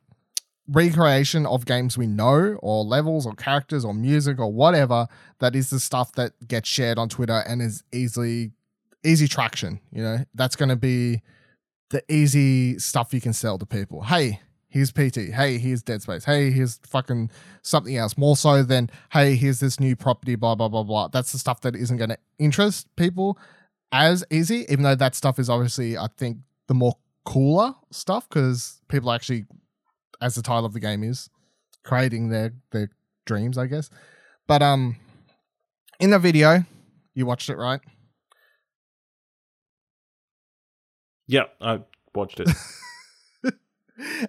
recreation of games we know or levels or characters or music or whatever, that is the stuff that gets shared on Twitter and is easily easy traction. You know, that's going to be the easy stuff you can sell to people. Hey, here's P T. Hey, here's Dead Space. Hey, here's fucking something else, more so than, hey, here's this new property, blah, blah, blah, blah. That's the stuff that isn't going to interest people as easy, even though that stuff is obviously, I think, the more cooler stuff, because people actually, as the title of the game is, creating their, their dreams, I guess. But um, in the video, you watched it, right? Yeah, I watched it.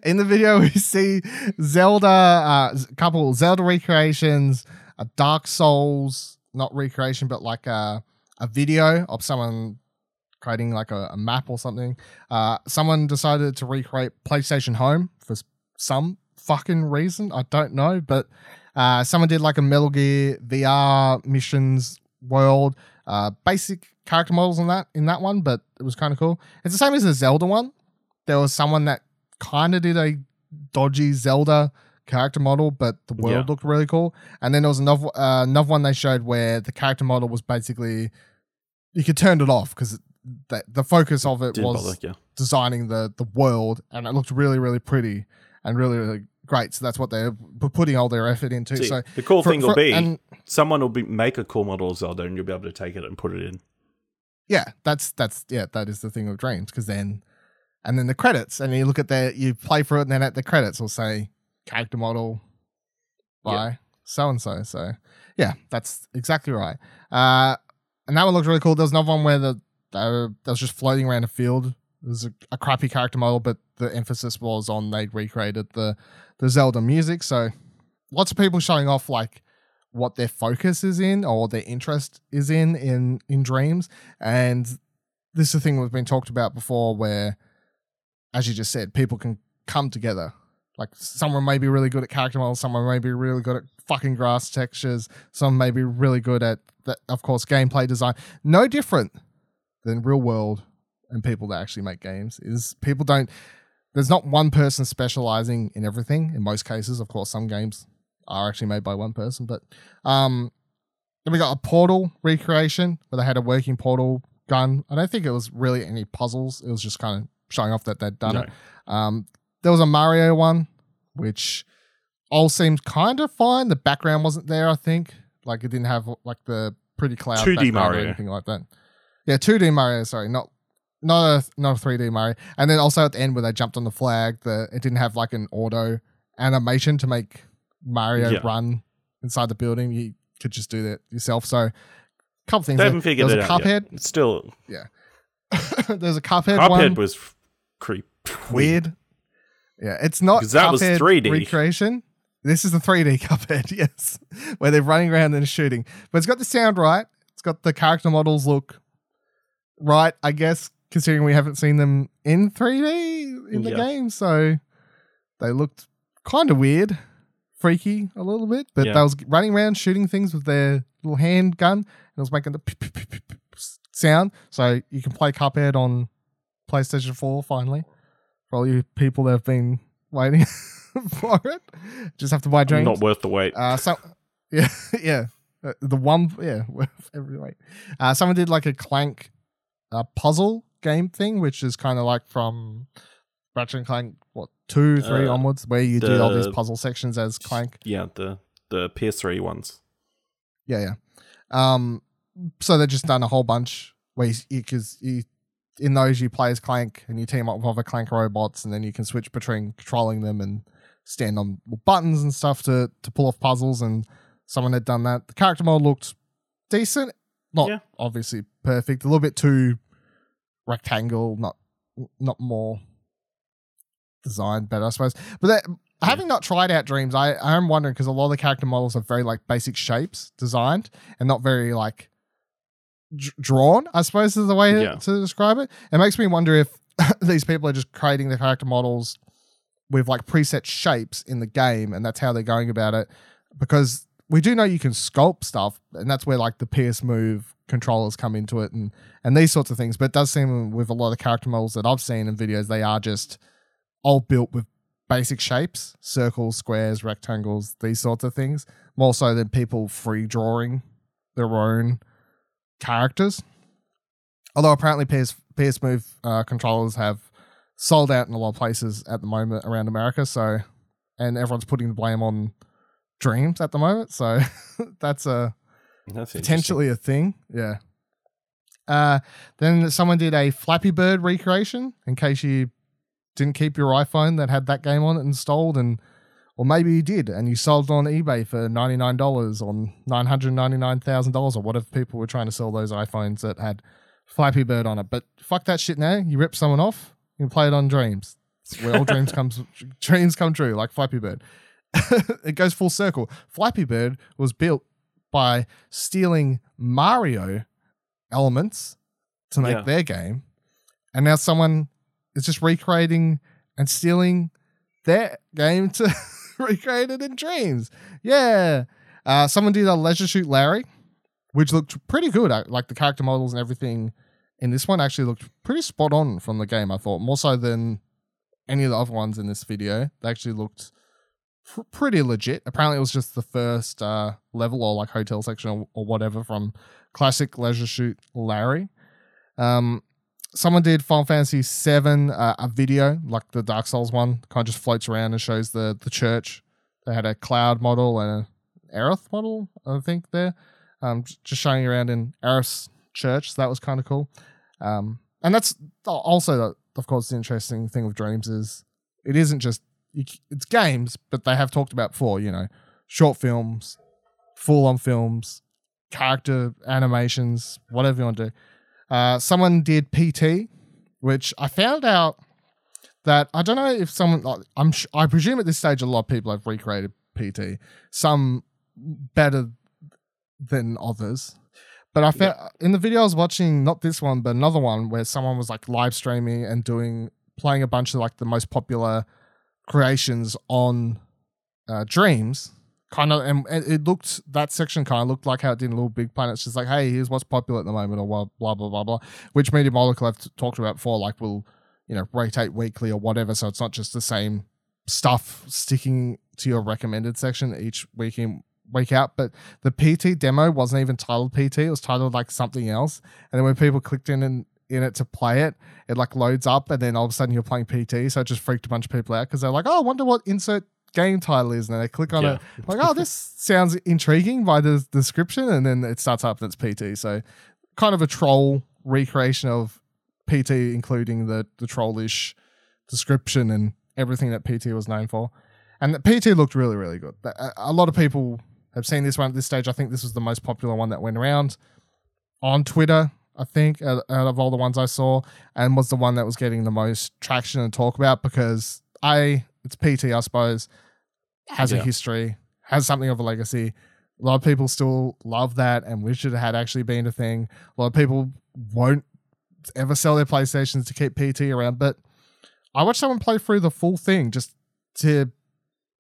In the video, we see Zelda, uh, a couple Zelda recreations, a Dark Souls, not recreation, but like a, a video of someone creating like a, a map or something. Uh, someone decided to recreate PlayStation Home for some fucking reason, I don't know, but uh, someone did like a Metal Gear V R missions world, uh, basic character models in that in that one, but it was kind of cool. It's the same as the Zelda one. There was someone that kind of did a dodgy Zelda character model, but the world yeah. looked really cool. And then there was another uh, another one they showed where the character model was basically, you could turn it off because the, the focus of it Didn't was bother, yeah. designing the the world, and it looked really really pretty. And really, really great. So that's what they're putting all their effort into. See, so the cool for, thing for, will be and, someone will be make a cool model of Zelda, and you'll be able to take it and put it in. Yeah, that's that's yeah, that is the thing of Dreams. Because then, and then the credits, and you look at their, you play through it, and then at the credits will say character model by yeah. so-and-so. So yeah, that's exactly right. Uh, and that one looked really cool. There was another one where the, the that was just floating around a field. It was a, a crappy character model, but the emphasis was on they recreated the, the Zelda music. So lots of people showing off like what their focus is in or their interest is in, in, in Dreams. And this is the thing we've been talked about before where, as you just said, people can come together. Like someone may be really good at character models, someone may be really good at fucking grass textures, some may be really good at, the, of course, gameplay design. No different than real world and people that actually make games is people don't, there's not one person specializing in everything. In most cases, of course, some games are actually made by one person, but um, then we got a Portal recreation where they had a working Portal gun. I don't think it was really any puzzles. It was just kind of showing off that they'd done no. it. Um, There was a Mario one, which all seemed kind of fine. The background wasn't there, I think. Like, it didn't have, like, the pretty cloud two D Mario. Or anything like that. Yeah, two D Mario, sorry. Not not a, not a three D Mario. And then also at the end where they jumped on the flag, the, it didn't have, like, an auto animation to make Mario yeah. run inside the building. You could just do that yourself. So, a couple things. They haven't there. figured there it out yet. It's still... Yeah. There's a Cuphead, Cuphead one. Cuphead was creep. Weird. Yeah, it's not because that was three D recreation. This is the three D Cuphead, yes, where they're running around and shooting. But it's got the sound right. It's got the character models look right, I guess, considering we haven't seen them in three D in the yeah. game. So they looked kind of weird, freaky a little bit, but yeah. they was running around shooting things with their little hand gun, and it was making the p- p- p- p- p- sound. So you can play Cuphead on PlayStation four finally. For all you people that have been waiting for it, just have to buy Dreams. Not worth the wait. Uh, so, yeah, yeah, the one, yeah, worth every wait. Uh, someone did like a Clank uh, puzzle game thing, which is kind of like from Ratchet and Clank, what two, three uh, onwards, where you the, do all these puzzle sections as Clank. Yeah, the the P S three ones. Yeah, yeah. Um, so they've just done a whole bunch where you because you. you in those, you play as Clank and you team up with other Clank robots, and then you can switch between controlling them and stand on buttons and stuff to, to pull off puzzles. And someone had done that. The character model looked decent, not yeah. obviously perfect, a little bit too rectangle, not not more designed better, I suppose. But that, yeah. having not tried out Dreams, I, I am wondering because a lot of the character models are very like basic shapes designed and not very like. drawn, I suppose is the way yeah. to describe it. It makes me wonder if these people are just creating the character models with like preset shapes in the game, and that's how they're going about it. Because we do know you can sculpt stuff, and that's where like the P S Move controllers come into it, and and these sorts of things. But it does seem with a lot of character models that I've seen in videos, they are just all built with basic shapes, circles, squares, rectangles, these sorts of things, more so than people free drawing their own characters. Although apparently P S, P S Move uh, controllers have sold out in a lot of places at the moment around America, so and everyone's putting the blame on Dreams at the moment, so that's a that's potentially a thing. Yeah. Uh, then someone did a Flappy Bird recreation in case you didn't keep your iPhone that had that game on it installed, and or maybe you did, and you sold on eBay for ninety-nine dollars on nine hundred ninety-nine thousand dollars or whatever people were trying to sell those iPhones that had Flappy Bird on it. But fuck that shit now. You rip someone off, you can play it on Dreams. It's where all dreams, comes, dreams come true, like Flappy Bird. It goes full circle. Flappy Bird was built by stealing Mario elements to make yeah. their game, and now someone is just recreating and stealing their game to... recreated in Dreams. Yeah. Uh, someone did a Leisure Suit Larry, which looked pretty good. I, like the character models and everything in this one actually looked pretty spot on from the game, I thought, more so than any of the other ones in this video. They actually looked pr- pretty legit. Apparently it was just the first uh, level or like hotel section or, or whatever from classic Leisure Suit Larry. Um, someone did Final Fantasy seven, uh, a video, like the Dark Souls one, kind of just floats around and shows the, the church. They had a Cloud model and an Aerith model, I think, there. Um, just showing around in Aerith's church, so that was kind of cool. Um, and that's also, of course, the interesting thing with Dreams is it isn't just, it's games, but they have talked about before, you know, short films, full-on films, character animations, whatever you want to do. Uh, someone did P T, which I found out that I don't know if someone, like, I'm sh- I presume at this stage a lot of people have recreated P T, some better than others. But I found yeah. in the video I was watching, not this one, but another one where someone was like live streaming and doing playing a bunch of like the most popular creations on uh, Dreams. Kind of, and it looked, that section kind of looked like how it did in Little Big Planet. It's just like, hey, here's what's popular at the moment, or blah, blah, blah, blah, which Media Molecule I've t- talked about before, like we'll, you know, rotate weekly or whatever. So it's not just the same stuff sticking to your recommended section each week in, week out. But the P T demo wasn't even titled P T. It was titled like something else. And then when people clicked in and in it to play it, it like loads up. And then all of a sudden you're playing P T. So it just freaked a bunch of people out because they're like, oh, I wonder what insert game title is, and they click on yeah. it like, oh, this sounds intriguing by the description, and then it starts up and it's P T. So kind of a troll recreation of P T, including the the trollish description and everything that P T was known for. And the P T looked really, really good. A lot of people have seen this one at this stage. I think this was the most popular one that went around on Twitter, I think, out of all the ones I saw, and was the one that was getting the most traction and talk about because I It's P T, I suppose, has yeah. a history, has something of a legacy. A lot of people still love that and wish it had actually been a thing. A lot of people won't ever sell their PlayStations to keep P T around. But I watched someone play through the full thing just to,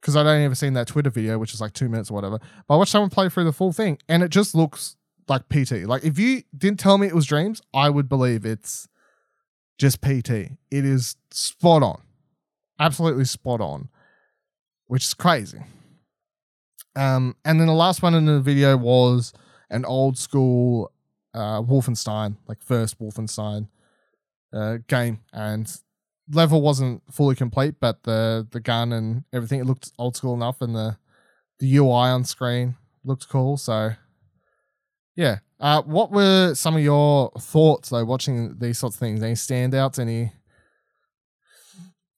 because I'd only ever seen that Twitter video, which is like two minutes or whatever. But I watched someone play through the full thing and it just looks like P T. Like if you didn't tell me it was Dreams, I would believe it's just P T. It is spot on. Absolutely spot on, which is crazy. Um, and then the last one in the video was an old school uh, Wolfenstein, like first Wolfenstein uh, game. And level wasn't fully complete, but the the gun and everything, it looked old school enough, and the the U I on screen looked cool. So yeah, uh, what were some of your thoughts though watching these sorts of things? Any standouts? Any?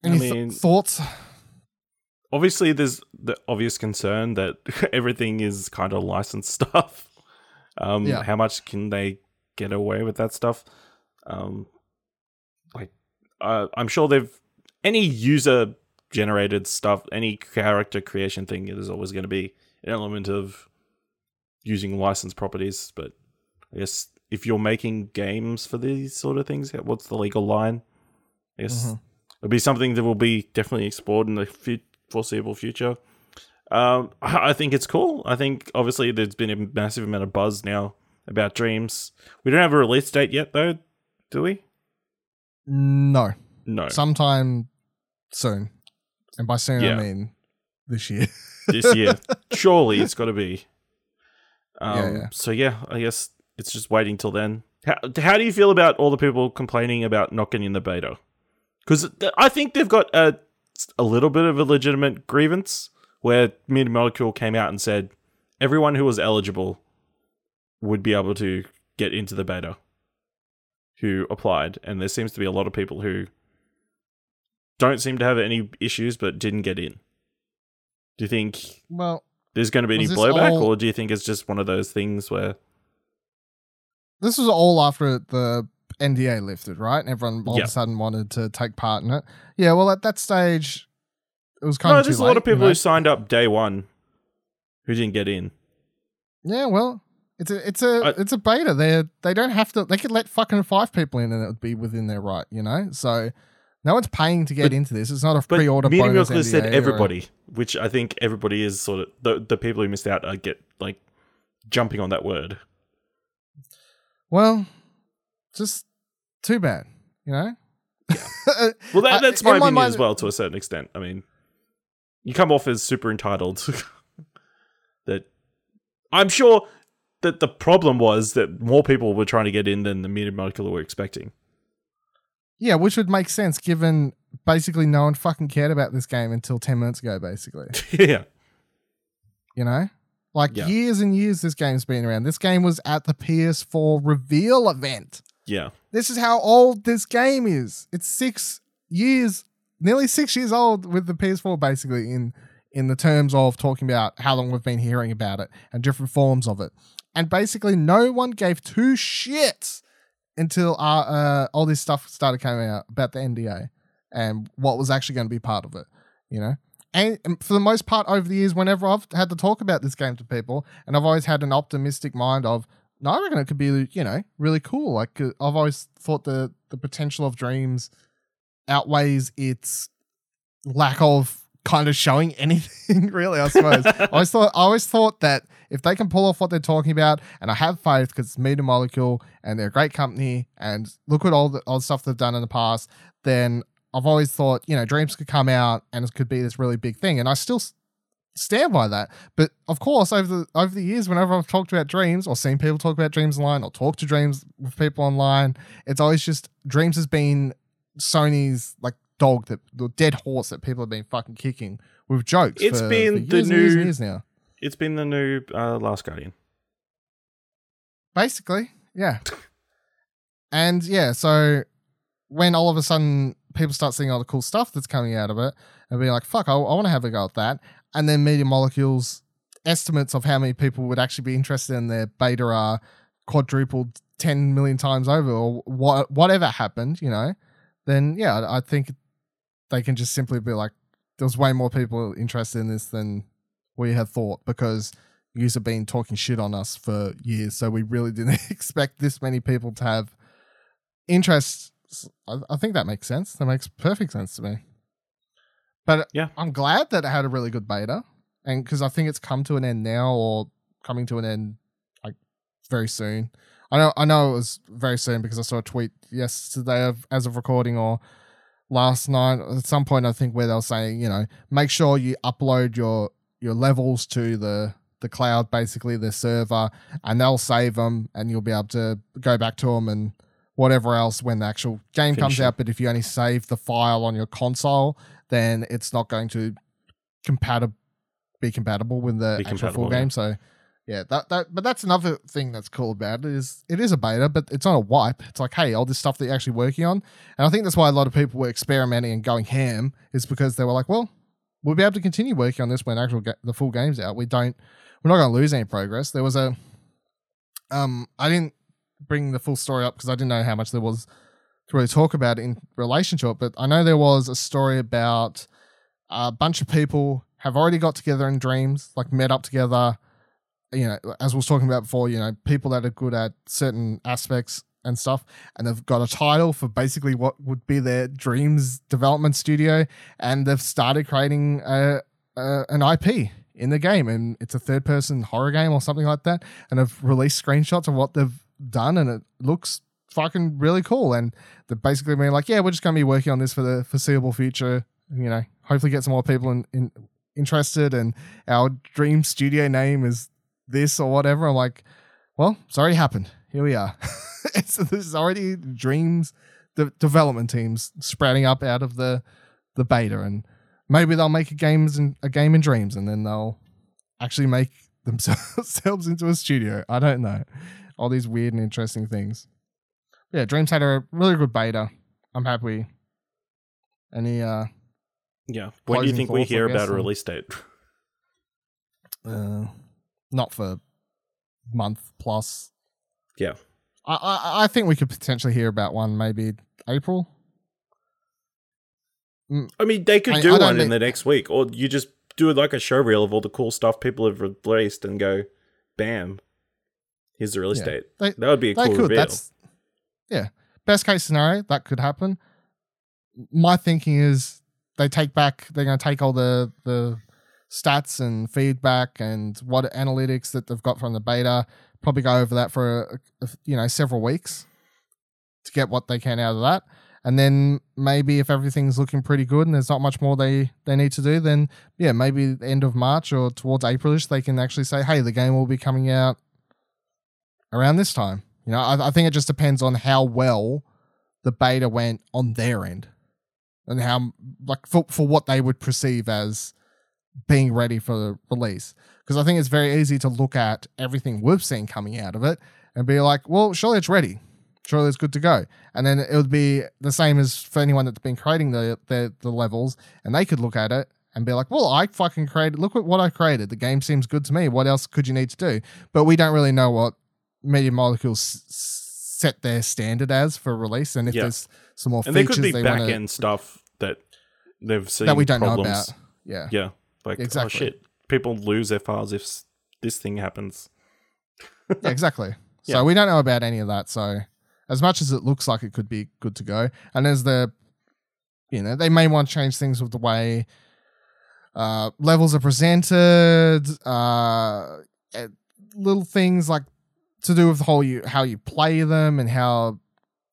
Any I mean, th- thoughts? Obviously, there's the obvious concern that everything is kind of licensed stuff. Um, yeah. How much can they get away with that stuff? Um, like, uh, I'm sure they've... Any user-generated stuff, any character creation thing, there's always going to be an element of using licensed properties. But I guess if you're making games for these sort of things, what's the legal line? I guess... Mm-hmm. It'll be something that will be definitely explored in the f- foreseeable future. Um, I think it's cool. I think, obviously, there's been a massive amount of buzz now about Dreams. We don't have a release date yet, though, do we? No. No. Sometime soon. And by soon, yeah. I mean this year. This year. Surely it's got to be. Um, yeah, yeah. So, yeah, I guess it's just waiting till then. How, how do you feel about all the people complaining about not getting in the beta? Because I think they've got a, a little bit of a legitimate grievance where Media Molecule came out and said everyone who was eligible would be able to get into the beta who applied. And there seems to be a lot of people who don't seem to have any issues but didn't get in. Do you think well, there's going to be any blowback all- or do you think it's just one of those things where... This was all after the... N D A lifted, right? And everyone all yep. of a sudden wanted to take part in it. Yeah, well, at that stage, it was kind no, of too late. No, there's a lot of people you know? who signed up day one who didn't get in. Yeah, well, it's a it's a I, it's a beta. They they don't have to. They could let fucking five people in, and it would be within their right, you know. So no one's paying to get but, into this. It's not a pre-order bonus. Media Molecule said everybody, a, which I think everybody is sort of the the people who missed out are get like jumping on that word. Well. Just too bad, you know? Yeah. Well, that, that's my, my opinion mind- as well, to a certain extent. I mean, you come off as super entitled. That I'm sure that the problem was that more people were trying to get in than the Media Molecule were expecting. Yeah, which would make sense, given basically no one fucking cared about this game until ten minutes ago, basically. Yeah. You know? Like, yeah. years and years this game's been around. This game was at the P S four reveal event. Yeah. This is how old this game is. It's six years, nearly six years old with the P S four basically in, in the terms of talking about how long we've been hearing about it and different forms of it. And basically no one gave two shits until our, uh, all this stuff started coming out about the N D A and what was actually going to be part of it, you know? And for the most part over the years, whenever I've had to talk about this game to people, and I've always had an optimistic mind of, no, I reckon it could be, you know, really cool. Like, I've always thought the, the potential of Dreams outweighs its lack of kind of showing anything, really, I suppose. I always thought, I always thought that if they can pull off what they're talking about, and I have faith because it's Media Molecule and they're a great company, and look at all the, all the stuff they've done in the past, then I've always thought, you know, Dreams could come out and it could be this really big thing. And I still stand by that. But of course, over the over the years, whenever I've talked about Dreams or seen people talk about Dreams online or talk to Dreams with people online, it's always just Dreams has been Sony's like dog, that the dead horse that people have been fucking kicking with jokes. It's for, been for years the new years, years now. It's been the new uh, Last Guardian. Basically, yeah. And yeah, so when all of a sudden people start seeing all the cool stuff that's coming out of it and being like, fuck, I, I want to have a go at that. And then Media Molecule's estimates of how many people would actually be interested in their beta are quadrupled ten million times over or wh- whatever happened, you know, then yeah, I, I think they can just simply be like, there's way more people interested in this than we had thought because yous have been talking shit on us for years. So we really didn't expect this many people to have interest. I think that makes sense. That makes perfect sense to me. But yeah, I'm glad that it had a really good beta, and because I think it's come to an end now, or coming to an end like very soon. I know, I know it was very soon because I saw a tweet yesterday of, as of recording or last night at some point, I think, where they were saying, you know, make sure you upload your your levels to the the cloud, basically their server, and they'll save them, and you'll be able to go back to them and whatever else when the actual game Finish comes it. out. But if you only save the file on your console, then it's not going to compatib- be compatible with the be actual full game. Yeah. So yeah, that, that, but that's another thing that's cool about it is it is a beta, but it's not a wipe. It's like, hey, all this stuff that you're actually working on. And I think that's why a lot of people were experimenting and going ham, is because they were like, well, we'll be able to continue working on this when actual ga- the full game's out. We don't, we're not going to lose any progress. There was a, um, I didn't, bring the full story up because I didn't know how much there was to really talk about in relation to it, but I know there was a story about a bunch of people have already got together in Dreams, like met up together, you know, as we was talking about before, you know, people that are good at certain aspects and stuff, and they've got a title for basically what would be their Dreams development studio, and they've started creating a, a an I P in the game, and it's a third person horror game or something like that, and they've released screenshots of what they've done, and it looks fucking really cool, and they're basically being like, yeah, we're just gonna be working on this for the foreseeable future, you know, hopefully get some more people in, in interested, and our dream studio name is this or whatever. I'm like, well, it's already happened, here we are. So there's already Dreams the development teams sprouting up out of the the beta, and maybe they'll make a games and a game in Dreams, and then they'll actually make themselves into a studio. I don't know, all these weird and interesting things. Yeah, Dreams had a really good beta. I'm happy. Any uh yeah, when do you think thoughts, we hear guess, about a release date? Uh, not for a month plus. Yeah. I, I I think we could potentially hear about one maybe April. I mean, they could I, do I one mean, in the next week, or you just do like a showreel of all the cool stuff people have released and go, bam, here's the release yeah, date. They, that would be a cool could. reveal. That's, yeah. Best case scenario, that could happen. My thinking is they take back, they're going to take all the, the stats and feedback and what analytics that they've got from the beta, probably go over that for, a, a, you know, several weeks to get what they can out of that. And then maybe if everything's looking pretty good and there's not much more they, they need to do, then yeah, maybe the end of March or towards Aprilish, they can actually say, hey, the game will be coming out around this time. You know, I, I think it just depends on how well the beta went on their end, and how, like, for, for what they would perceive as being ready for the release. Because I think it's very easy to look at everything we've seen coming out of it and be like, well, surely it's ready. Surely it's good to go. And then it would be the same as for anyone that's been creating the the, the levels, and they could look at it and be like, well, I fucking created, look at what I created. The game seems good to me. What else could you need to do? But we don't really know what Media Molecules s- set their standard as for release. And if yeah. there's some more and features, they could be they back wanna, end stuff that they've seen that we don't problems. know about. Yeah. Yeah. Like, exactly. Oh shit, people lose their files if this thing happens. yeah, exactly. So yeah. we don't know about any of that. So as much as it looks like it could be good to go, and as the, you know, they may want to change things with the way uh, levels are presented, uh, little things like to do with the whole you how you play them and how,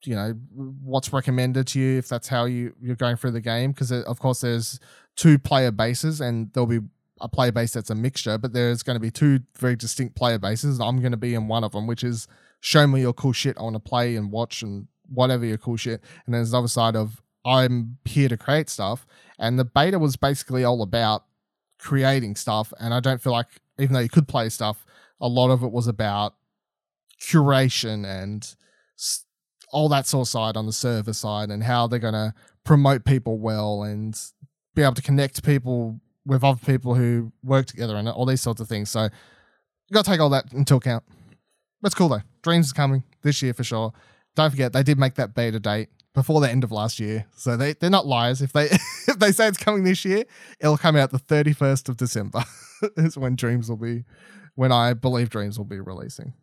you know, what's recommended to you if that's how you, you're going through the game. Because of course there's two player bases, and there'll be a player base that's a mixture, but there's going to be two very distinct player bases, and I'm going to be in one of them, which is show me your cool shit, I want to play and watch and whatever your cool shit. And there's the other side of I'm here to create stuff. And the beta was basically all about creating stuff, and I don't feel like, even though you could play stuff, a lot of it was about curation and all that sort of side on the server side, and how they're going to promote people well and be able to connect people with other people who work together and all these sorts of things. So you got to take all that into account. That's cool though. Dreams is coming this year for sure. Don't forget, they did make that beta date before the end of last year. So they, they're not liars. If they if they say it's coming this year, it'll come out the thirty-first of December is when Dreams will be, when I believe Dreams will be releasing.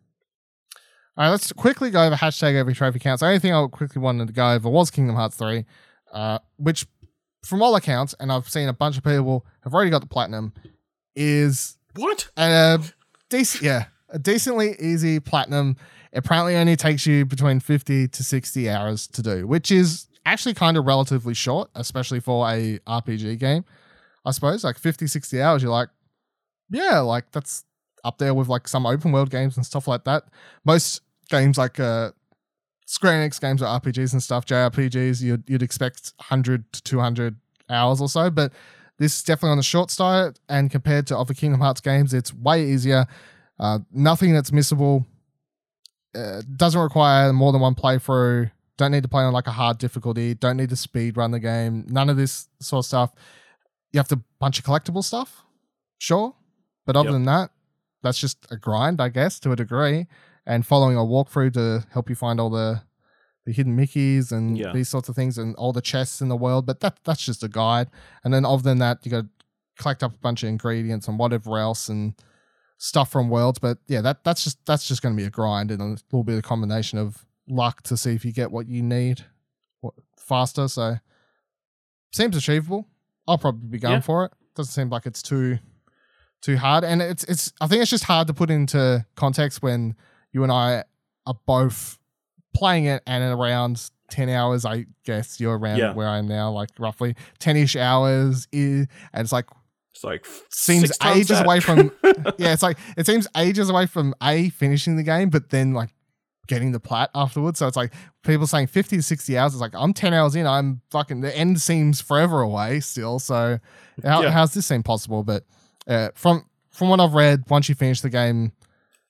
All right, let's quickly go over hashtag every trophy counts. The only thing I quickly wanted to go over was Kingdom Hearts three, uh, which from all accounts, and I've seen a bunch of people have already got the platinum, is what a dec- yeah, a decently easy platinum. Apparently only takes you between fifty to sixty hours to do, which is actually kind of relatively short, especially for a R P G game, I suppose. Like fifty, sixty hours, you're like, yeah, like that's up there with like some open world games and stuff like that. Most games like uh, Square Enix games or R P Gs and stuff, J R P Gs, you'd, you'd expect one hundred to two hundred hours or so, but this is definitely on the short side, and compared to other Kingdom Hearts games, it's way easier. Uh, nothing that's missable. Uh, doesn't require more than one playthrough. Don't need to play on like a hard difficulty. Don't need to speed run the game. None of this sort of stuff. You have to bunch of collectible stuff, sure, but other yep. than that, that's just a grind, I guess, to a degree, and following a walkthrough to help you find all the the hidden Mickeys and yeah. these sorts of things and all the chests in the world. But that that's just a guide. And then other than that, you got to collect up a bunch of ingredients and whatever else and stuff from worlds. But yeah, that that's just that's just going to be a grind and a little bit of combination of luck to see if you get what you need faster. So seems achievable. I'll probably be going yeah. for it. Doesn't seem like it's too too hard, and it's it's I think it's just hard to put into context when you and I are both playing it, and in around ten hours, I guess you're around yeah. where I am now, like roughly ten-ish hours, and it's like It's like seems ages away from yeah. It's like it seems ages away from a finishing the game, but then like getting the plat afterwards. So it's like people saying fifty to sixty hours. It's like I'm ten hours in. I'm fucking the end seems forever away still. So how, yeah. how's this seem possible? But uh, from from what I've read, once you finish the game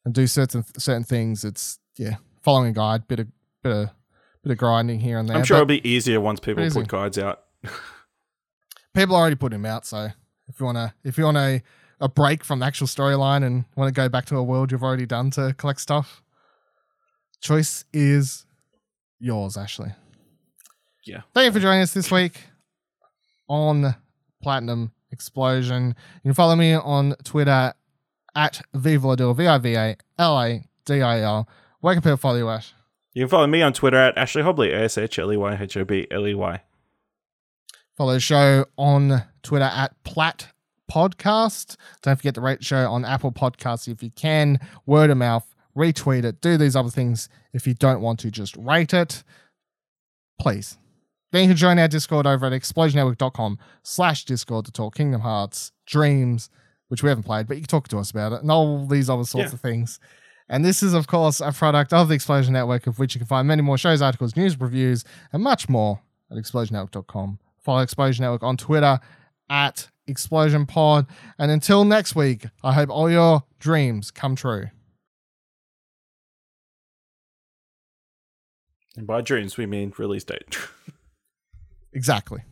and do certain certain things, it's yeah following a guide, bit of bit of bit of grinding here and there. I'm sure it'll be easier once people easy. put guides out. People already put them out, so. If you want to, if you want a, a break from the actual storyline and want to go back to a world you've already done to collect stuff, choice is yours, Ashley. Yeah. Thank you for joining us this week on Platinum Explosion. You can follow me on Twitter at Vivaladil, V I V A L A D I L. Where can people follow you, Ash? You can follow me on Twitter at Ashley Hobley, A S H L E Y H O B L E Y. Follow the show on Twitter at Platt Podcast. Don't forget to rate the show on Apple Podcasts if you can. Word of mouth, retweet it, do these other things. If you don't want to, just rate it, please. Then you can join our Discord over at explosionnetwork.com slash Discord to talk Kingdom Hearts, Dreams, which we haven't played, but you can talk to us about it, and all these other sorts yeah. of things. And this is, of course, a product of the Explosion Network, of which you can find many more shows, articles, news, reviews, and much more at explosion network dot com. Follow Explosion Network on Twitter at Explosion Pod. And until next week, I hope all your dreams come true. And by dreams, we mean release date. Exactly.